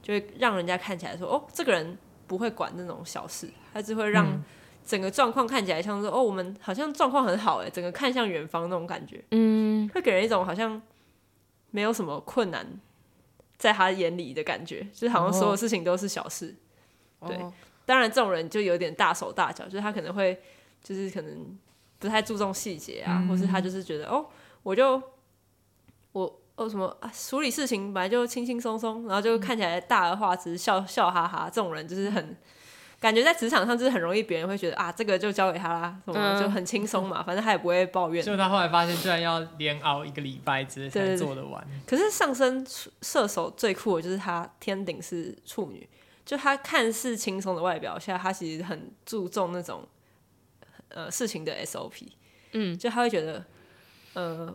就会让人家看起来说，哦，这个人不会管那种小事，他只会让整个状况看起来像说，哦，我们好像状况很好耶，整个看向远方那种感觉，会给人一种好像没有什么困难在他眼里的感觉，就是好像所有事情都是小事，对。当然这种人就有点大手大脚，就是他可能会就是可能不太注重细节啊、或是他就是觉得哦我什么、处理事情本来就轻轻松松，然后就看起来大而化之，笑笑哈哈，这种人就是很感觉在职场上就是很容易别人会觉得啊这个就交给他啦什么、就很轻松嘛，反正他也不会抱怨，就他后来发现居然要连熬一个礼拜之类才做得完。可是上升射手最酷的就是他天顶是处女，就他看似轻松的外表下，他其实很注重那种事情的 SOP。 就他会觉得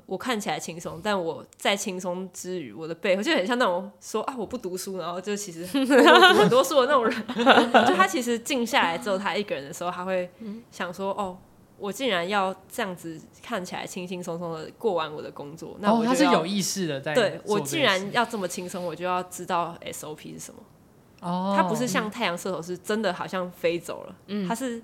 我看起来轻松，但我在轻松之余，我的背后就很像那种说啊我不读书，然后就其实很多书的那种人就他其实静下来之后，他一个人的时候，他会想说哦我竟然要这样子看起来轻轻松松的过完我的工作，那我他是有意识的在对我竟然要这么轻松，我就要知道 SOP 是什么。他不是像太阳射手是真的好像飞走了，他是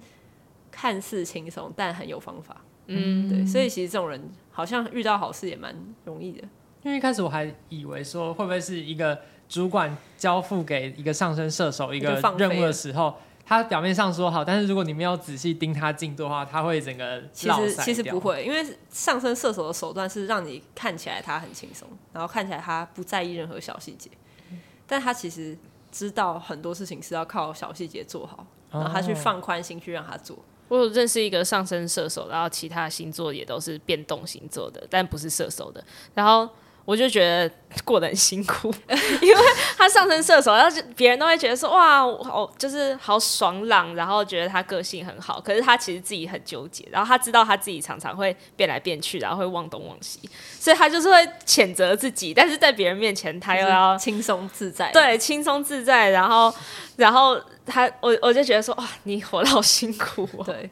看似轻松但很有方法。对，所以其实这种人好像遇到好事也蛮容易的。因为一开始我还以为说会不会是一个主管交付给一个上升射手一个任务的时候，他表面上说好，但是如果你没有仔细盯他进度的话，他会整个落塞掉。其实不会，因为上升射手的手段是让你看起来他很轻松，然后看起来他不在意任何小细节，但他其实知道很多事情是要靠小细节做好，然后他去放宽心去让他做。我有认识一个上升射手，然后其他星座也都是变动星座的，但不是射手的。然后我就觉得过得很辛苦，因为他上升射手，然后别人都会觉得说哇，就是好爽朗，然后觉得他个性很好。可是他其实自己很纠结，然后他知道他自己常常会变来变去，然后会忘东忘西，所以他就是会谴责自己，但是在别人面前他又要轻松自在，对，轻松自在，然后他我就觉得说哇，你活得好辛苦哦。对。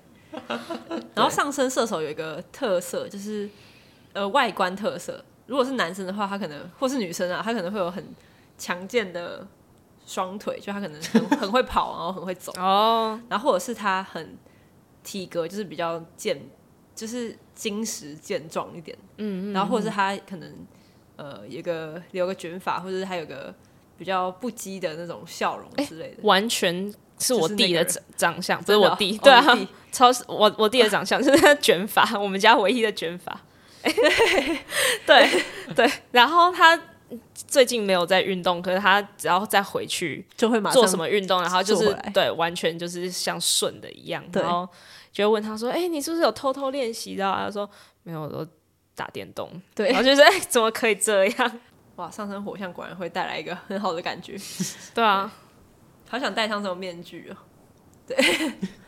然后上升射手有一个特色就是外观特色，如果是男生的话，他可能或是女生啊，他可能会有很强健的双腿，就他可能 很会跑，然后很会走然后或者是他很体格就是比较健，就是精实健壮一点，然后或者是他可能留个卷发，或者是他有个比较不羁的那种笑容之类的。完全是我弟的长相，就是不是我弟，对啊，我弟的长相就是他卷发，我们家唯一的卷发。对，然后他最近没有在运动，可是他只要再回去就会马上做什么运动，然后就是对，完全就是像顺的一样。然后就会问他说：“哎，你是不是有偷偷练习的啊？”他说：“没有，我都打电动。”对，然后就是怎么可以这样？哇，上升火象果然会带来一个很好的感觉。对啊，好想戴上这种面具哦。对。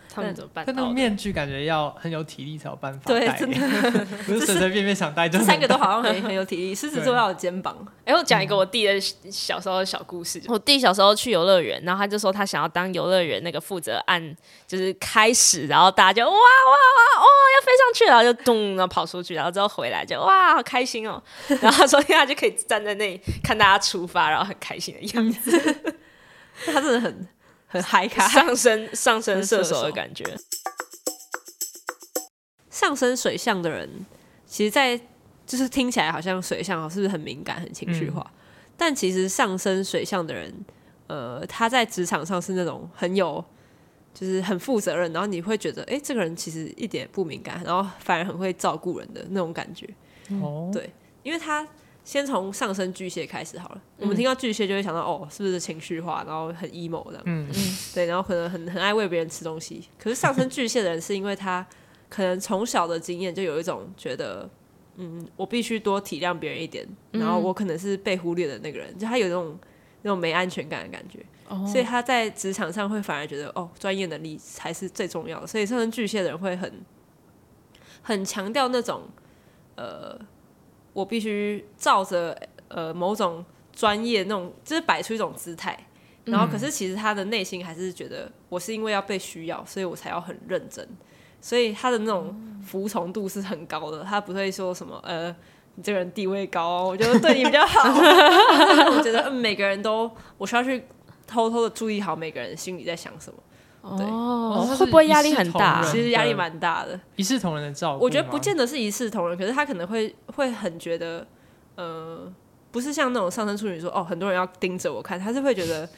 他们怎么办到的？但那面具感觉要很有体力才有办法戴，对，真的不是随随便便想戴就能戴。三个都好像很有体力，狮子座要有肩膀。我讲一个我弟的小时候的小故事。我弟小时候去游乐园，然后他就说他想要当游乐园那个负责按就是开始，然后大家就哇哇哇哦要飞上去，然后就咚，然后跑出去，然后之后回来就哇好开心哦。然后他说他就可以站在那里看大家出发，然后很开心的样子。他真的很嗨咖，上升射手的感觉。上升水象的人，其实在就是听起来好像水象是不是很敏感、很情绪化？但其实上升水象的人，他在职场上是那种很有，就是很负责任，然后你会觉得，哎，这个人其实一点也不敏感，然后反而很会照顾人的那种感觉。对，因为他。先从上升巨蟹开始好了，我们听到巨蟹就会想到哦，是不是情绪化，然后很 emo 这样，对，然后可能很爱喂别人吃东西。可是上升巨蟹的人是因为他可能从小的经验就有一种觉得，我必须多体谅别人一点，然后我可能是被忽略的那个人，就他有那种没安全感的感觉，所以他在职场上会反而觉得哦，专业能力才是最重要的。所以上升巨蟹的人会很强调那种我必须照着某种专业那种，就是摆出一种姿态，然后可是其实他的内心还是觉得我是因为要被需要，所以我才要很认真，所以他的那种服从度是很高的，他不会说什么你这个人地位高，我就对你比较好。我觉得每个人都我需要去偷偷的注意好每个人心里在想什么。对会不会压力很大？其实压力蛮大的。一视同仁的照顾，我觉得不见得是一视同仁，可是他可能会很觉得，不是像那种上升处女说哦，很多人要盯着我看，他是会觉得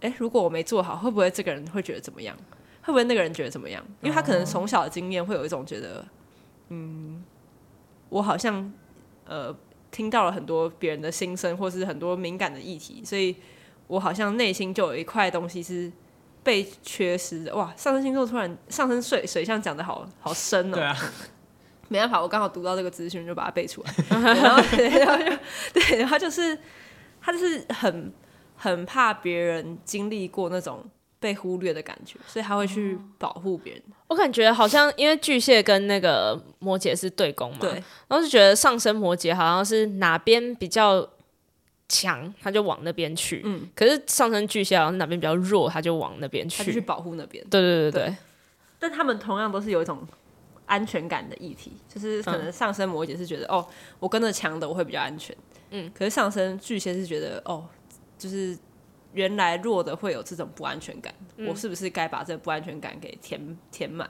诶，如果我没做好，会不会这个人会觉得怎么样，会不会那个人觉得怎么样，因为他可能从小的经验会有一种觉得我好像听到了很多别人的心声，或是很多敏感的议题，所以我好像内心就有一块东西是被缺失的。哇，上升星座突然上升水象讲的好深哦。对啊，没办法，我刚好读到这个资讯就把它背出来。然后就是他就是很怕别人经历过那种被忽略的感觉，所以他会去保护别人。我感觉好像因为巨蟹跟那个摩羯是对攻嘛，对，然后就觉得上升摩羯好像是哪边比较强他就往那边去，可是上升巨蟹好像哪边比较弱他就往那边去，他就去保护那边。对对对 对, 对，但他们同样都是有一种安全感的议题，就是可能上升摩羯是觉得哦我跟着强的我会比较安全，可是上升巨蟹是觉得哦就是原来弱的会有这种不安全感，我是不是该把这不安全感给填满，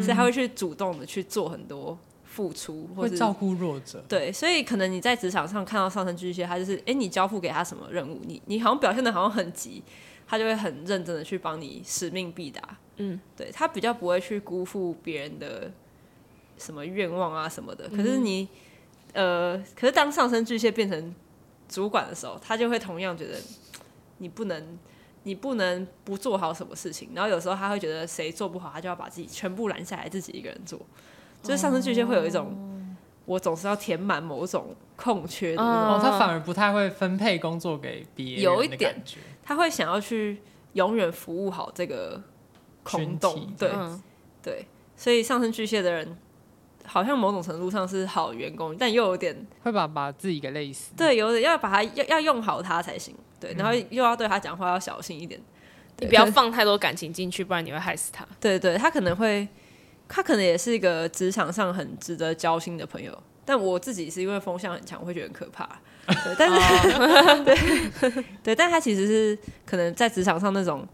所以他会去主动的去做很多付出，或是会照顾弱者。对，所以可能你在职场上看到上升巨蟹，他就是你交付给他什么任务，你好像表现的好像很急，他就会很认真的去帮你使命必达。对，他比较不会去辜负别人的什么愿望啊什么的。可是可是当上升巨蟹变成主管的时候，他就会同样觉得你不能不做好什么事情，然后有时候他会觉得谁做不好，他就要把自己全部揽下来，自己一个人做。就是上升巨蟹会有一种我总是要填满某种空缺的那种，他反而不太会分配工作给别人的感觉，有一点他会想要去永远服务好这个空洞。 对,对，所以上升巨蟹的人好像某种程度上是好员工，但又有点会把自己给累死。对，有点要把他 要用好他才行。对，然后又要对他讲话要小心一点，你不要放太多感情进去，不然你会害死他。对对，他可能也是一个职场上很值得交心的朋友，但我自己是因为风向很强，我会觉得很可怕。对，但是对，但他其实是可能在职场上那种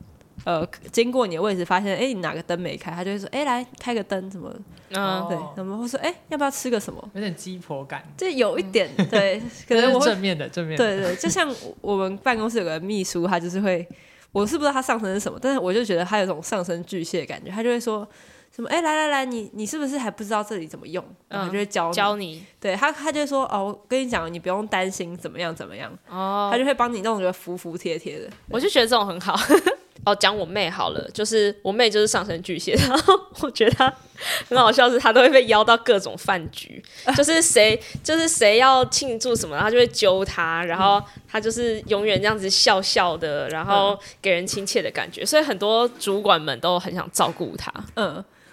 经过你的位置发现，你哪个灯没开，他就会说，来开个灯什么，对，然后会说，要不要吃个什么，有点鸡婆感，就有一点，对，可能我正面的，对对，就像我们办公室有个秘书，他就是会，我是不知道他上升是什么，但是我就觉得他有种上升巨蟹的感觉，他就会说什么，来，你是不是还不知道这里怎么用，然后就会教你，对，他就会说，我跟你讲，你不用担心怎么样怎么样，他就会帮你弄得服帖帖的。我就觉得这种很好。讲我妹好了，就是我妹就是上升巨蟹，然后我觉得她很好笑，是她都会被邀到各种饭局，就是谁要庆祝什么，她就会揪她，然后她就是永远这样子笑笑的，然后给人亲切的感觉，所以很多主管们都很想照顾她。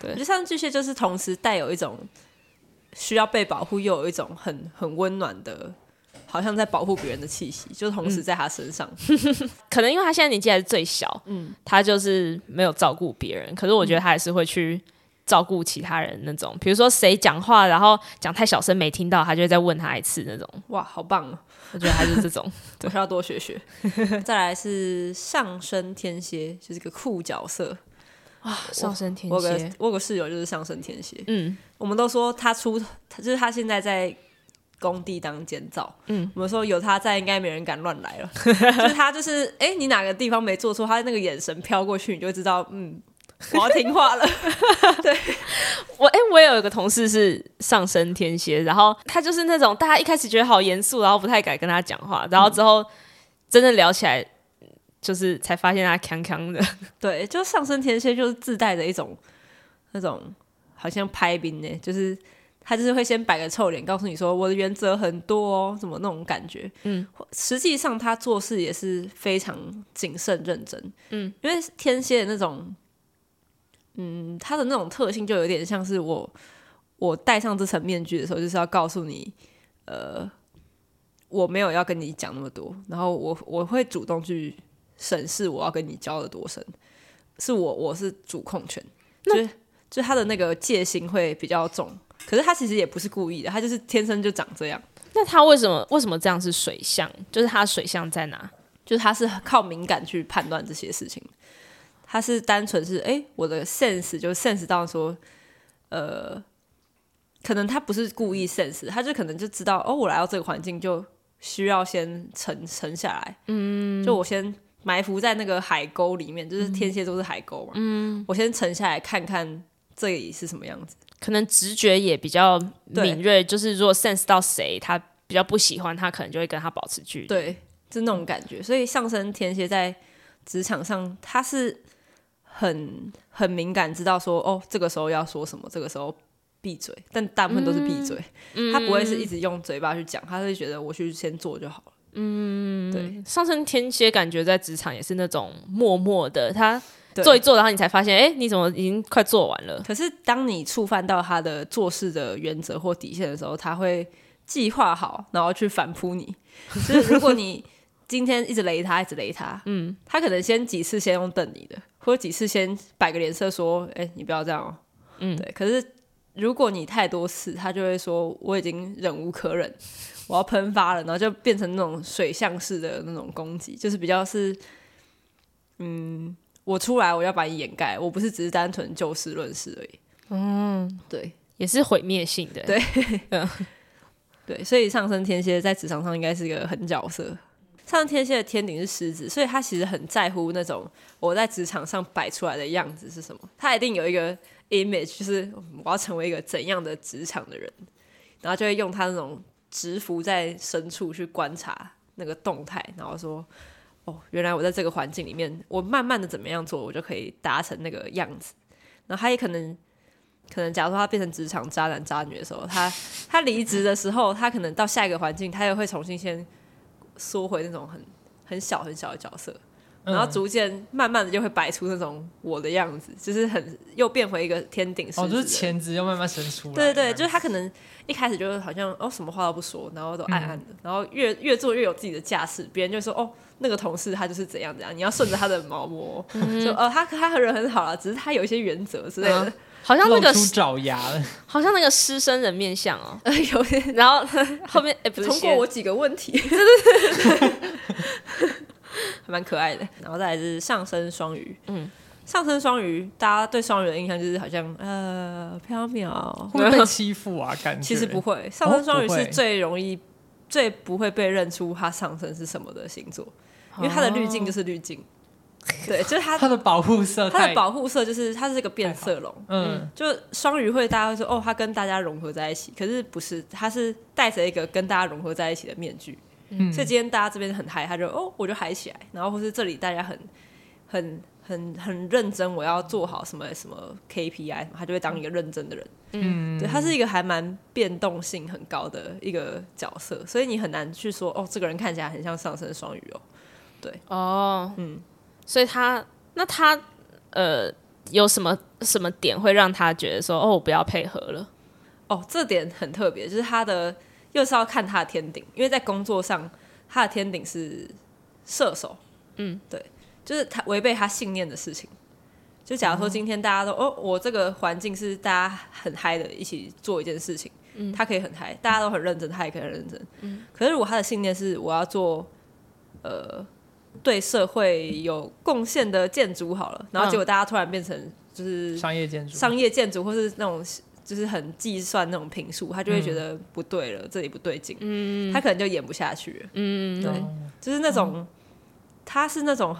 对，我觉得上升巨蟹就是同时带有一种需要被保护，又有一种很温暖的，好像在保护别人的气息，就同时在他身上。可能因为他现在年纪还是最小，他就是没有照顾别人，可是我觉得他还是会去照顾其他人那种，比如说谁讲话然后讲太小声没听到，他就会再问他一次那种。哇，好棒哦，我觉得他是这种。我需要多学学。再来是上升天蝎，就是个酷角色。哇，上升天蝎，我有个室友就是上升天蝎。我们都说他就是他现在在工地当监造，我们说有他在应该没人敢乱来了。就是他就是你哪个地方没做错，他那个眼神飘过去你就会知道，我要听话了。对，我也有一个同事是上升天蝎，然后他就是那种大家一开始觉得好严肃，然后不太敢跟他讲话，然后之后真的聊起来就是才发现他锵锵的。对，就上升天蝎就是自带的一种那种好像拍兵呢，就是他就是会先摆个臭脸告诉你说我的原则很多哦什么那种感觉。实际上他做事也是非常谨慎认真。因为天蝎的那种他的那种特性就有点像是我戴上这层面具的时候，就是要告诉你我没有要跟你讲那么多，然后我会主动去审视我要跟你交的多深，是我是主控权，就他的那个戒心会比较重，可是他其实也不是故意的，他就是天生就长这样。那他为什么这样是水象？就是他水象在哪？就是他是靠敏感去判断这些事情，他是单纯是我的 sense 就 sense 到说可能他不是故意 sense， 他就可能就知道我来到这个环境就需要先沉下来，就我先埋伏在那个海沟里面，就是天蝎座是海沟嘛，嗯，我先沉下来看看这里是什么样子，可能直觉也比较敏锐，就是如果 sense 到谁他比较不喜欢，他可能就会跟他保持距离，对，是那种感觉。所以上升天蝎在职场上他是很敏感，知道说哦这个时候要说什么，这个时候闭嘴，但大部分都是闭嘴，他不会是一直用嘴巴去讲，他会觉得我去先做就好了。嗯，对，上升天蝎感觉在职场也是那种默默的，他做一做然后你才发现哎，你怎么已经快做完了。可是当你触犯到他的做事的原则或底线的时候，他会计划好然后去反扑你，就是如果你今天一直雷他一直雷他，嗯，他可能先几次先用瞪你的，或者几次先摆个脸色说哎，你不要这样哦，嗯，对。可是如果你太多次，他就会说我已经忍无可忍，我要喷发了，然后就变成那种水象式的那种攻击，就是比较是嗯，我出来我要把你掩盖，我不是只是单纯就事论事而已。嗯，对，也是毁灭性的，对，嗯，对。所以上升天蝎在职场上应该是一个狠角色。上升天蝎的天顶是狮子，所以他其实很在乎那种我在职场上摆出来的样子是什么，他一定有一个 image， 就是我要成为一个怎样的职场的人，然后就会用他那种直伏在深处去观察那个动态，然后说哦，原来我在这个环境里面，我慢慢的怎么样做，我就可以达成那个样子。然后他也可能假如说他变成职场渣男渣女的时候，他离职的时候，他可能到下一个环境，他又会重新先缩回那种很小很小的角色，然后逐渐慢慢的就会摆出那种我的样子，就是很又变回一个天顶狮子。哦，就是钳子又慢慢伸出来。对对对，就是他可能一开始就好像哦什么话都不说，然后都暗暗的，然后越做越有自己的架势，别人就说哦那个同事他就是怎样怎样，你要顺着他的毛摸，就他人很好啦，只是他有一些原则之类的。好像那个露出爪牙了，好像那个狮身人面像哦，有点。然后后面不是通过我几个问题，还蛮可爱的。然后再来是上升双鱼，嗯，上升双鱼，大家对双鱼的印象就是好像飘渺，会被欺负啊，感觉。其实不会，上升双鱼是最容易、最不会被认出他上升是什么的星座，因为他的滤镜就是滤镜。对，就是他的保护色，他的保护色就是他是一个变色龙，嗯，就双鱼会大家会说哦，他跟大家融合在一起，可是不是，他是戴着一个跟大家融合在一起的面具，嗯，所以今天大家这边很嗨，他就哦我就嗨起来，然后或是这里大家很认真，我要做好什么什么 KPI， 他就会当一个认真的人，嗯，对，他是一个还蛮变动性很高的一个角色，所以你很难去说哦这个人看起来很像上升双鱼哦，对，哦，嗯。所以他有什么点会让他觉得说哦我不要配合了？哦，这点很特别，就是他的又是要看他的天顶，因为在工作上他的天顶是射手，嗯，对，就是他违背他信念的事情。就假如说今天大家都哦我这个环境是大家很嗨的，一起做一件事情，嗯，他可以很嗨，大家都很认真，他也可以很认真，嗯。可是如果他的信念是我要做对社会有贡献的建筑好了，然后结果大家突然变成就是商业建筑，或是那种就是很计算那种评述，他就会觉得不对了，这里不对劲，嗯，他可能就演不下去了，嗯，对，就是那种，他是那种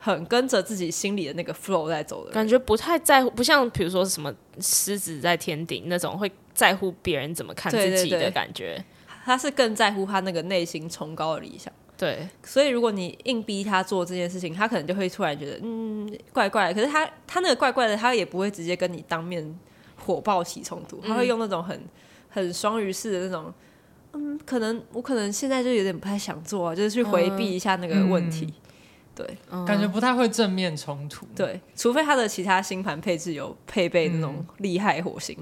很跟着自己心里的那个 flow 在走的人，感觉不太在乎，不像比如说什么狮子在天顶那种会在乎别人怎么看自己的感觉，对对对，他是更在乎他那个内心崇高的理想。对，所以如果你硬逼他做这件事情，他可能就会突然觉得怪怪的。可是他那个怪怪的，他也不会直接跟你当面火爆起冲突，他会用那种很双鱼式的那种，可能现在就有点不太想做啊，就是去回避一下那个问题。对，感觉不太会正面冲突。对，除非他的其他星盘配置有配备那种厉害火星。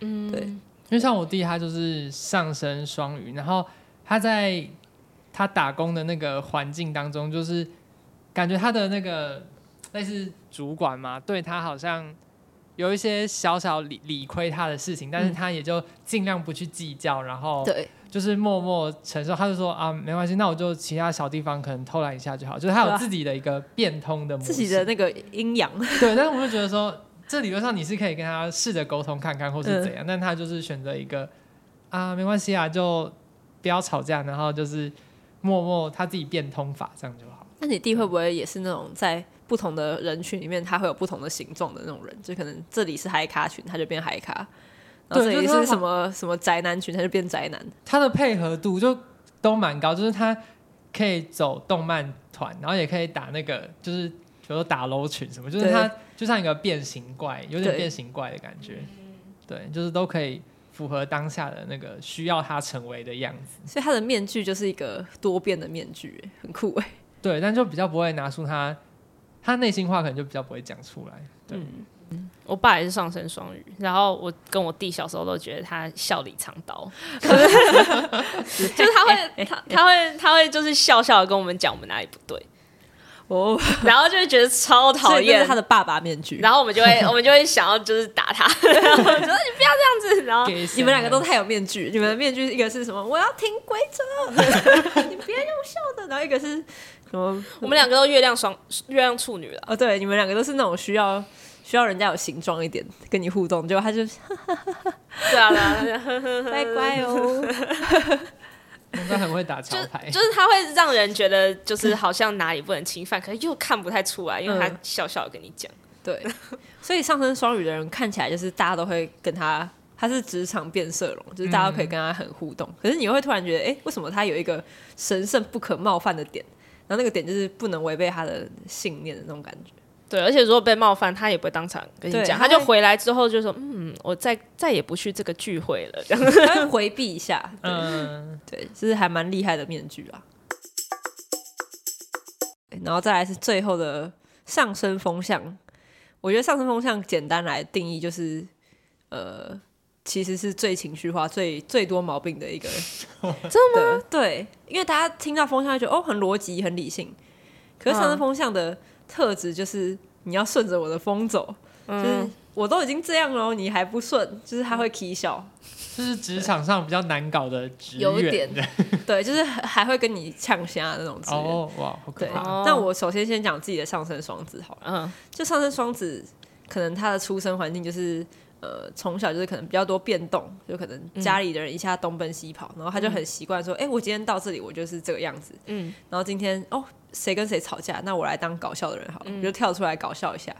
嗯，对，因为像我弟他就是上升双鱼，然后他在他打工的那个环境当中，就是感觉他的那个类似主管嘛，对他好像有一些小小理亏他的事情，但是他也就尽量不去计较，然后就是默默承受。他就说啊，没关系，那我就其他小地方可能偷懒一下就好。就是他有自己的一个变通的模式，自己的那个阴阳。对，但是我就觉得说，这理论上你是可以跟他试着沟通看看，或是怎样，但他就是选择一个啊，没关系啊，就不要吵架，然后就是默默他自己变通法，这样就好。那你弟会不会也是那种在不同的人群里面他会有不同的形状的那种人，就可能这里是嗨咖群他就变嗨咖，然后这里是什么宅男群他就变宅男，他的配合度就都蛮高，就是他可以走动漫团，然后也可以打那个就是比如说打楼群什么，就是他就像一个变形怪，有点变形怪的感觉， 对，就是都可以符合当下的那个需要他成为的样子，所以他的面具就是一个多变的面具耶，很酷耶。对，但就比较不会拿出他内心话，可能就比较不会讲出来。对、我爸也是上升双鱼，然后我跟我弟小时候都觉得他笑里藏刀，就是他会就是笑笑的跟我们讲我们哪里不对。Oh, 然后就会觉得超讨厌，是他的爸爸面具，然后我们就会想要就是打他，然后我觉得你不要这样子，然后你们两个都太有面具，你们的面具一个是什么我要听规则你别用笑的，然后一个是什么我们两个都月亮处女了、哦、对，你们两个都是那种需要人家有形状一点跟你互动，结果他就对啊乖乖哦他很会打桥牌，就是他会让人觉得就是好像哪里不能侵犯，可是又看不太出来，因为他笑笑跟你讲、对，所以上升双鱼的人看起来就是大家都会跟他是职场变色龙，就是大家都可以跟他很互动、可是你会突然觉得为什么他有一个神圣不可冒犯的点，然后那个点就是不能违背他的信念的那种感觉。对，而且如果被冒犯他也不会当场跟你讲，他就回来之后就说我再也不去这个聚会了，这样他会回避一下。 对，就是还蛮厉害的面具啊。然后再来是最后的上升风向，我觉得上升风向简单来定义就是其实是最情绪化最多毛病的一个真的吗？对，因为大家听到风向就觉得很逻辑很理性，可是上升风向的特质就是你要顺着我的风走、就是我都已经这样了你还不顺，就是他会起笑，就是职场上比较难搞的职员有点对，就是还会跟你呛虾那种职员、哇好可怕。但我首先先讲自己的上升双子好了、就上升双子可能他的出生环境就是从小就是可能比较多变动，就可能家里的人一下东奔西跑，然后他就很习惯说我今天到这里我就是这个样子，然后今天谁跟谁吵架，那我来当搞笑的人好了，我就跳出来搞笑一下，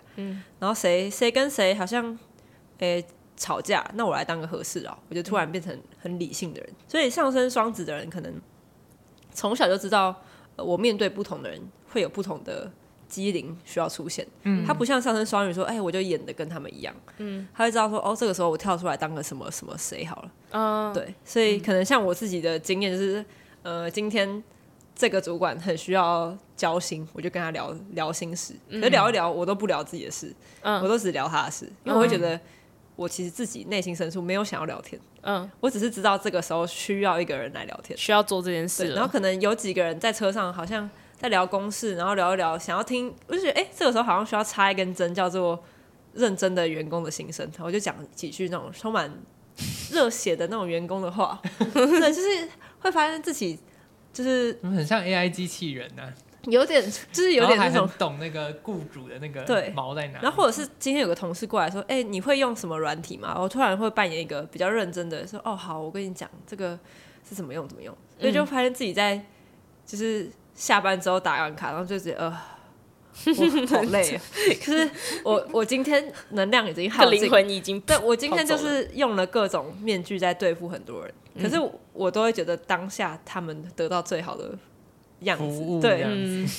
然后谁跟谁好像吵架，那我来当个和事佬，我就突然变成很理性的人。所以上升双子的人可能从小就知道我面对不同的人会有不同的机灵需要出现，他不像上升双鱼说我就演的跟他们一样，他会知道说这个时候我跳出来当个什么什么谁好了，对，所以可能像我自己的经验就是今天这个主管很需要交心，我就跟他聊心事，可是聊一聊我都不聊自己的事，我都只聊他的事，因为我会觉得我其实自己内心深处没有想要聊天，我只是知道这个时候需要一个人来聊天，需要做这件事了。然后可能有几个人在车上好像在聊公事，然后聊一聊想要听，我就觉得这个时候好像需要插一根针，叫做认真的员工的心声，我就讲几句那种充满热血的那种员工的话对，就是会发现自己就是很像 AI 机器人啊，有点那种懂那个雇主的那个毛在哪里。然后或者是今天有个同事过来说你会用什么软体吗，我突然会扮演一个比较认真的说好我跟你讲这个是怎么用，所以就发现自己在就是下班之后打完卡，然后就觉得我好累啊可是我今天能量已经耗尽，灵魂已经对，我今天就是用了各种面具在对付很多人，可是我都会觉得当下他们得到最好的样子，对、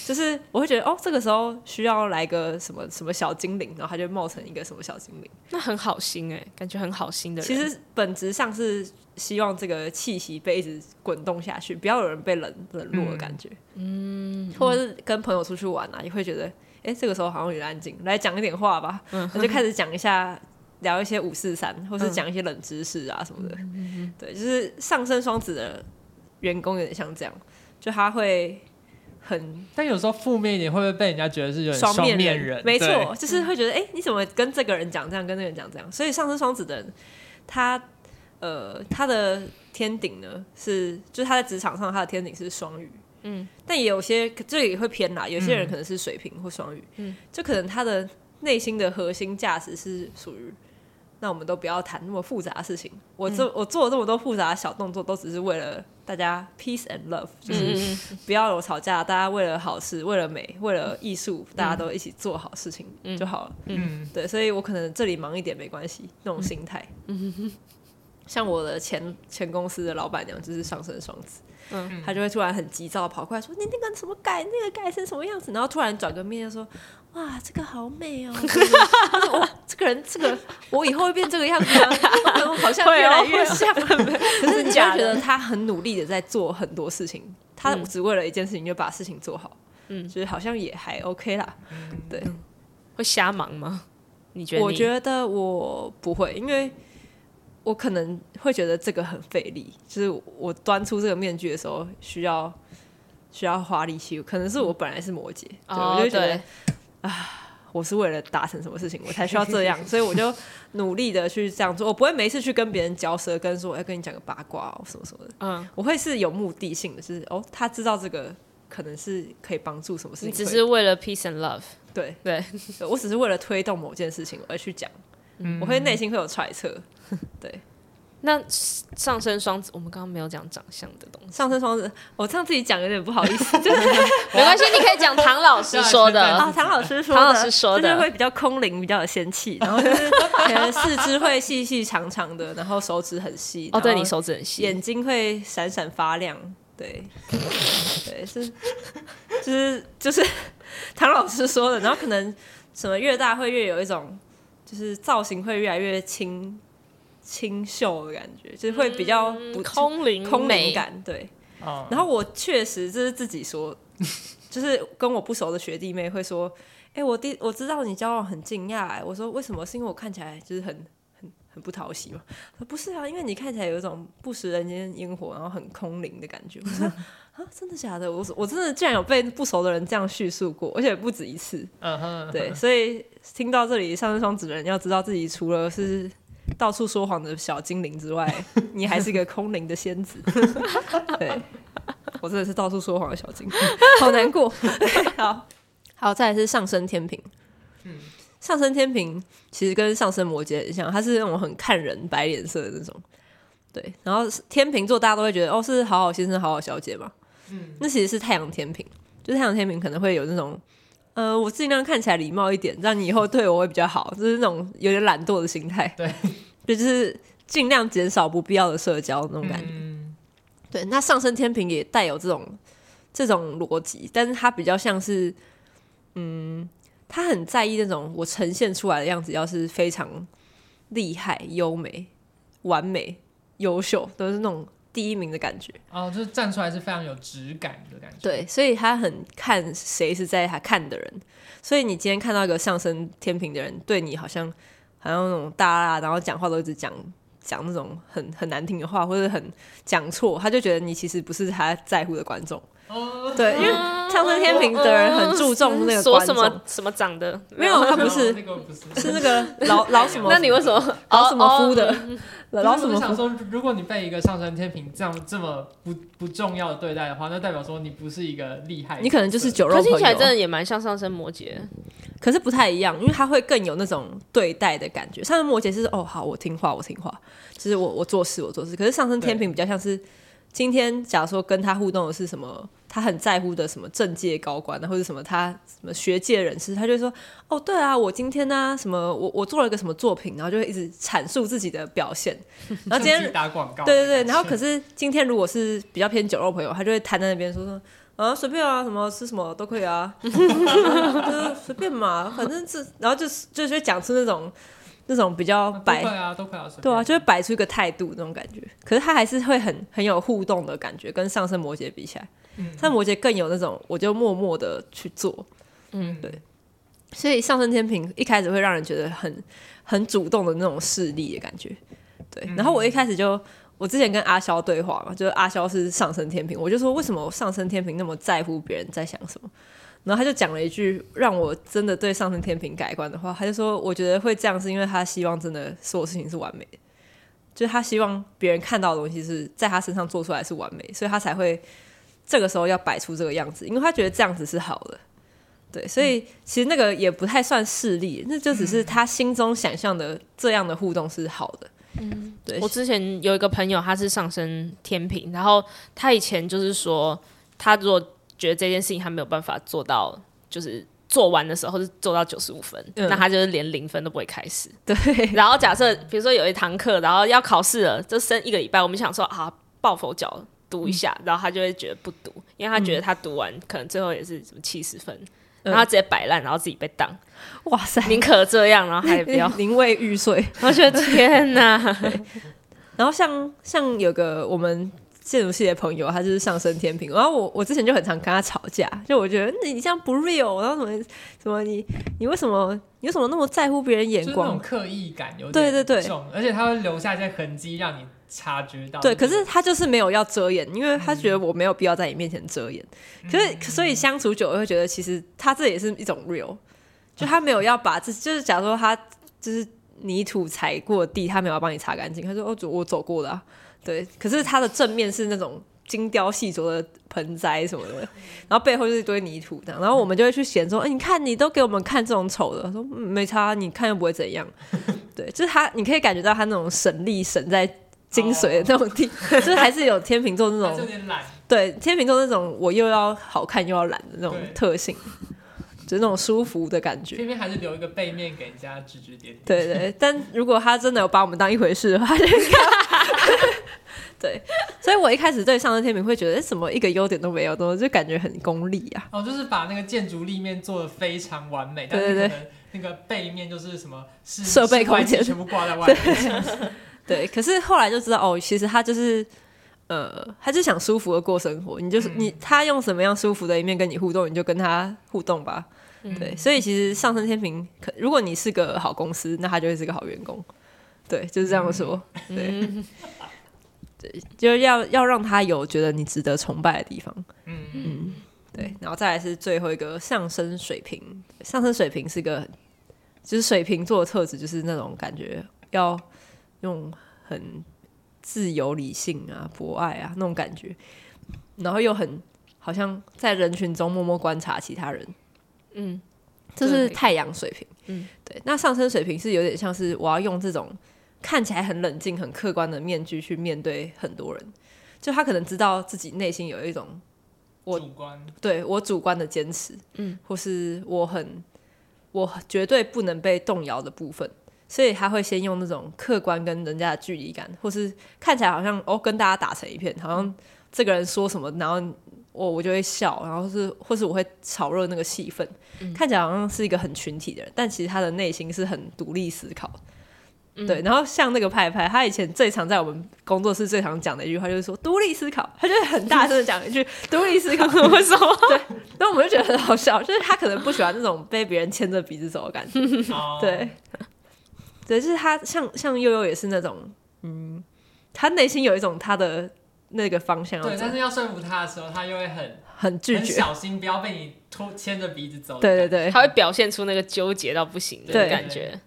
就是我会觉得这个时候需要来个什么什么小精灵，然后他就冒成一个什么小精灵，那很好心感觉很好心的人，其实本质上是希望这个气息被一直滚动下去，不要有人被冷落的感觉，或者是跟朋友出去玩啊，也会觉得这个时候好像有点安静，来讲一点话吧，我就开始讲一下聊一些543或是讲一些冷知识啊什么的，对，就是上升双子的员工有点像这样，就他会很，但有时候负面一点会不会被人家觉得是有点双面人？没错，就是会觉得你怎么跟这个人讲这样，跟那个人讲这样。所以上升双子的人，他的天顶呢是，就是他在职场上他的天顶是双鱼，但也有些这也会偏啦，有些人可能是水瓶或双鱼，就可能他的内心的核心价值是属于那我们都不要谈那么复杂的事情。我做了这么多复杂的小动作都只是为了大家 peace and love， 就是不要有吵架，大家为了好事，为了美，为了艺术，大家都一起做好事情就好了。对，所以我可能这里忙一点没关系，那种心态。像我的前公司的老板娘就是上升双子，她就会突然很急躁跑过来说：“你那个什么改，那个改成什么样子？”然后突然转个面就说：“哇，这个好美哦！”我这个人，这个我以后会变这个样子吗？我好像越来越像。可是你就觉得他很努力的在做很多事情，他只为了一件事情就把事情做好，就是好像也还 OK 啦。对，会瞎忙吗？你觉得？我觉得我不会，因为我可能会觉得这个很费力，就是我端出这个面具的时候需要花力气，可能是我本来是摩羯，我就觉得。我是为了达成什么事情我才需要这样，所以我就努力的去这样做。我不会每一次去跟别人嚼舌根说跟你讲个八卦哦什么什么的，我会是有目的性的，就是他知道这个可能是可以帮助什么事情，你只是为了 peace and love。 对，我只是为了推动某件事情而去讲，我会内心会有揣测。对，那上升双子，我们刚刚没有讲长相的东西。上升双子，我这样自己讲有点不好意思，就是没关系，你可以讲唐老师说的啊。唐老师说的，就是会比较空灵，比较有仙气，然后就是可能四肢会细细长长的，然后手指很细。对，你手指很细，眼睛会闪闪发亮。对，是就是唐老师说的，然后可能什么越大会越有一种，就是造型会越来越清秀的感觉，就是会比较空灵感。对，然后我确实这是自己说，就是跟我不熟的学弟妹会说：“我知道你交往很惊讶。”我说：“为什么？是因为我看起来就是很不讨喜嘛。”说：“不是啊，因为你看起来有一种不食人间烟火，然后很空灵的感觉。”我说：“啊，真的假的？我真的竟然有被不熟的人这样叙述过，而且不止一次。”对，所以听到这里，上升双子的人要知道自己除了是到处说谎的小精灵之外，你还是一个空灵的仙子。对，我真的是到处说谎的小精灵，好难过。好，再来是上升天秤。上升天秤其实跟上升摩羯很像，它是那种很看人白脸色的那种。对，然后天秤座大家都会觉得是好好先生好好小姐嘛，那其实是太阳天秤，就是太阳天秤可能会有那种我尽量看起来礼貌一点，让你以后对我会比较好，就是那种有点懒惰的心态。对，就是尽量减少不必要的社交那种感觉。对，那上升天秤也带有这种逻辑，但是它比较像是，他很在意那种我呈现出来的样子要是非常厉害、优美、完美、优秀，都是那种第一名的感觉，就是站出来是非常有质感的感觉。对，所以他很看谁是在他看的人，所以你今天看到一个上升天秤的人对你好像那种大啦，然后讲话都一直讲那种很难听的话，或者很讲错，他就觉得你其实不是他在乎的观众。对，因为上升天秤的人很注重那个观众，什么长得没有，他不是，是那个老什么？那你为什么老什么夫的？老什么夫？我想说，如果你被一个上升天秤这么不重要的对待的话，那代表说你不是一个厉害，你可能就是酒肉朋友。听起来真的也蛮像上升摩羯，可是不太一样，因为他会更有那种对待的感觉。上升摩羯是好，我听话，就是我做事我做事。可是上升天秤比较像是，今天假如说跟他互动的是什么他很在乎的什么政界高官或者什么他什么学界人士，他就会说对啊，我今天啊什么我做了一个什么作品，然后就会一直阐述自己的表现，然后今天打广告。对，然后可是今天如果是比较偏酒肉朋友，他就会摊在那边说随便啊，什么吃什么都可以啊，就是随便嘛，反正然后就讲出那种比较摆，都可以啊，就会摆出一个态度那种感觉。可是他还是会很有互动的感觉，跟上升摩羯比起来，上升摩羯更有那种我就默默的去做，对。所以上升天秤一开始会让人觉得很主动的那种势力的感觉，对。然后我一开始我之前跟阿肖对话嘛，就是阿肖是上升天秤，我就说为什么上升天秤那么在乎别人在想什么。然后他就讲了一句让我真的对上升天秤改观的话，他就说我觉得会这样是因为他希望真的所有事情是完美的，就是他希望别人看到的东西是在他身上做出来是完美，所以他才会这个时候要摆出这个样子，因为他觉得这样子是好的。对，所以其实那个也不太算势利，那就只是他心中想象的这样的互动是好的。嗯，对。我之前有一个朋友，他是上升天秤，然后他以前就是说，他如果觉得这件事情他没有办法做到，就是做完的时候是做到95分、嗯、那他就是连零分都不会开始。对。然后假设比如说有一堂课，然后要考试了，就剩一个礼拜，我们想说啊，抱佛脚读一下、嗯，然后他就会觉得不读，因为他觉得他读完、嗯、可能最后也是什么70分。然后他直接摆烂，然后自己被当，哇塞！宁可这样，然后还不要宁为玉碎。我觉得天哪！然后像有个我们建筑系的朋友，他就是上升天秤，然后我之前就很常跟他吵架，就我觉得你这样不 real， 然后什么你为什么那么在乎别人眼光？就是那种刻意感有点重，对对对，而且他会留下一些痕迹让你察觉到。对，可是他就是没有要遮掩，因为他觉得我没有必要在你面前遮掩。嗯、可是，所以相处久了会觉得，其实他这也是一种 real， 就他没有要把自己，就是假如说他就是泥土踩过地，他没有要帮你擦干净，他说哦，我走过了、啊，对。可是他的正面是那种精雕细琢的盆栽什么的，然后背后就是一堆泥土这样，然后我们就会去嫌说，哎、欸，你看你都给我们看这种丑的，说、嗯、没差，你看又不会怎样。对，就是他，你可以感觉到他那种神力神在。精髓的那种地，就是还是有天秤座那种，对，天秤座那种我又要好看又要懒的那种特性，就是那种舒服的感觉。偏偏还是留一个背面给人家指指点点。对 对， 對，但如果他真的有把我们当一回事的话，对，所以我一开始对上升天秤会觉得，怎么一个优点都没有，就感觉很功利啊。哦，就是把那个建筑立面做得非常完美，但是可能那个背面就是什么设备空间全部挂在外面。对，可是后来就知道哦，其实他就是，他就想舒服的过生活。你就是、嗯、他用什么样舒服的一面跟你互动，你就跟他互动吧。嗯、对，所以其实上升天秤，如果你是个好公司，那他就会是个好员工。对，就是这样说。嗯、对，嗯、对，就要让他有觉得你值得崇拜的地方。嗯嗯，对，然后再来是最后一个上升水瓶，上升水瓶是个，就是水瓶座的特质，就是那种感觉要。用很自由理性啊博爱啊那种感觉，然后又很好像在人群中默默观察其他人，嗯，这是太阳水瓶。嗯，对，那上升水瓶是有点像是我要用这种看起来很冷静很客观的面具去面对很多人，就他可能知道自己内心有一种我主观，对，我主观的坚持，嗯，或是我绝对不能被动摇的部分，所以他会先用那种客观跟人家的距离感，或是看起来好像哦跟大家打成一片，好像这个人说什么，然后我就会笑，然后或是我会炒热那个气氛、嗯，看起来好像是一个很群体的人，但其实他的内心是很独立思考、嗯。对，然后像那个派，他以前最常在我们工作室最常讲的一句话就是说独立思考，他就很大声的讲一句独立思考，为什么？对，那我们就觉得很好笑，就是他可能不喜欢那种被别人牵着鼻子走的感觉，对。对，就是他像悠悠也是那种，嗯，他内心有一种他的那个方向。对，但是要说服他的时候，他又会很拒绝，很小心，不要被你牵着鼻子走。对对对，他会表现出那个纠结到不行的感觉。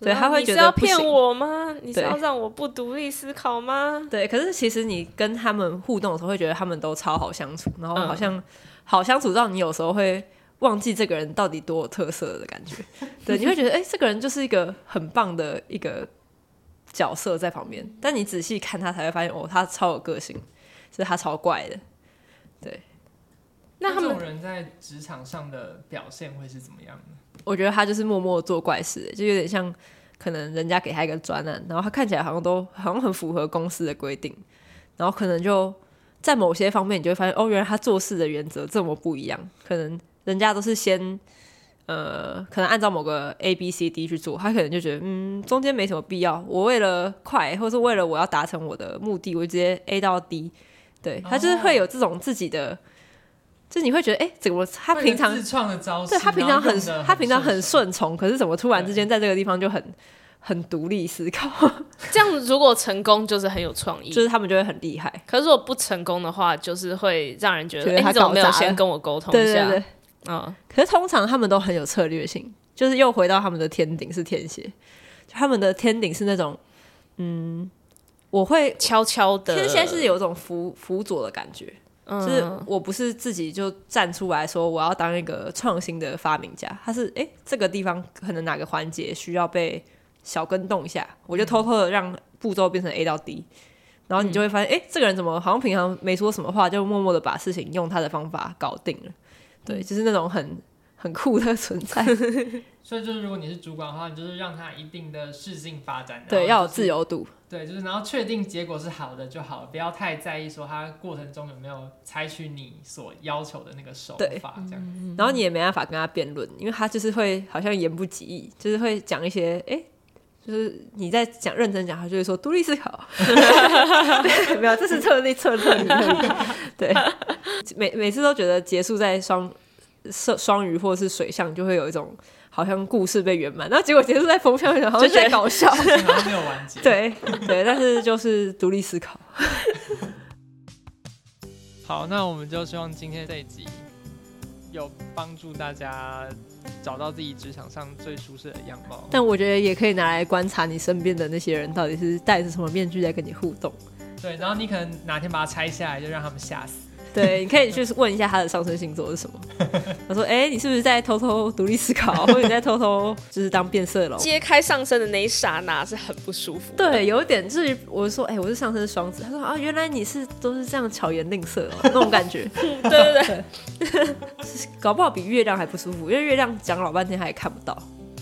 对，他会觉得不行，你是要骗我吗？你是要让我不独立思考吗？对，可是其实你跟他们互动的时候，会觉得他们都超好相处，然后好像、嗯、好相处到你有时候会。忘记这个人到底多有特色的感觉，对，你会觉得这个人就是一个很棒的一个角色在旁边，但你仔细看他才会发现，哦，他超有个性，是他超怪的，对。那他们这种人在职场上的表现会是怎么样的？我觉得他就是默默做怪事，就有点像可能人家给他一个专案，然后他看起来好像很符合公司的规定，然后可能就在某些方面你就会发现，哦，原来他做事的原则这么不一样，可能。人家都是先可能按照某个 ABCD 去做，他可能就觉得中间没什么必要，我为了快或是为了我要达成我的目的，我就直接 A 到 D， 对，他就是会有这种自己的，就是你会觉得怎么他平常自创的招式，对，他平常很顺从，可是怎么突然之间在这个地方就很独立思考，这样如果成功就是很有创意，就是他们就会很厉害。可是如果不成功的话，就是会让人觉得你怎么没有先跟我沟通一下？对对对。可是通常他们都很有策略性，就是又回到他们的天顶是天蝎，他们的天顶是那种我会悄悄的，天蝎是有一种辅佐的感觉，就是我不是自己就站出来说我要当一个创新的发明家，他是这个地方可能哪个环节需要被小跟动一下，我就偷偷的让步骤变成 A 到 D， 然后你就会发现这个人怎么好像平常没说什么话，就默默的把事情用他的方法搞定了。对，就是那种很酷的存在。所以就是如果你是主管的话，你就是让他一定的适性发展，对、就是、要有自由度，对，就是然后确定结果是好的就好了，不要太在意说他过程中有没有采取你所要求的那个手法这样。然后你也没办法跟他辩论，因为他就是会好像言不及义，就是会讲一些就是你在讲认真讲，他就会说独立思考。没有，这是策略。对，每次都觉得结束在双鱼或是水象，就会有一种好像故事被圆满，然后结果结束在风象，然后就在搞笑，然后没有完结。对，但是就是独立思考。好，那我们就希望今天这一集有帮助大家找到自己职场上最舒适的样貌，但我觉得也可以拿来观察你身边的那些人到底是戴着什么面具在跟你互动。对，然后你可能哪天把它拆下来，就让他们吓死。对，你可以去问一下他的上升星座是什么。他说你是不是在偷偷独立思考，或者你在偷偷就是当变色龙。揭开上升的那一刹那是很不舒服的。对，有点至于我说我是上升双子，他说啊，原来你都是这样巧言令色哦，那种感觉。对搞不好比月亮还不舒服，因为月亮讲老半天还看不到。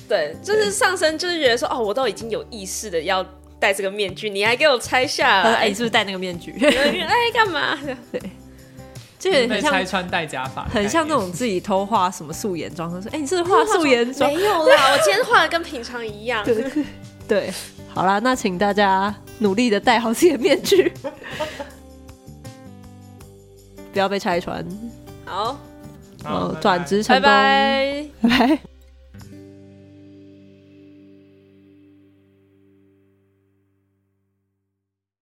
对，就是上升就是觉得说我都已经有意识的要戴这个面具，你还给我拆下来。你是不是戴那个面具？干嘛？对，就被拆穿戴假发，很像那种自己偷画什么素颜妆，说你是画素颜妆？没有啦，我今天画的跟平常一样。对，好啦，那请大家努力的戴好自己的面具，不要被拆穿。好，转职成功，拜拜。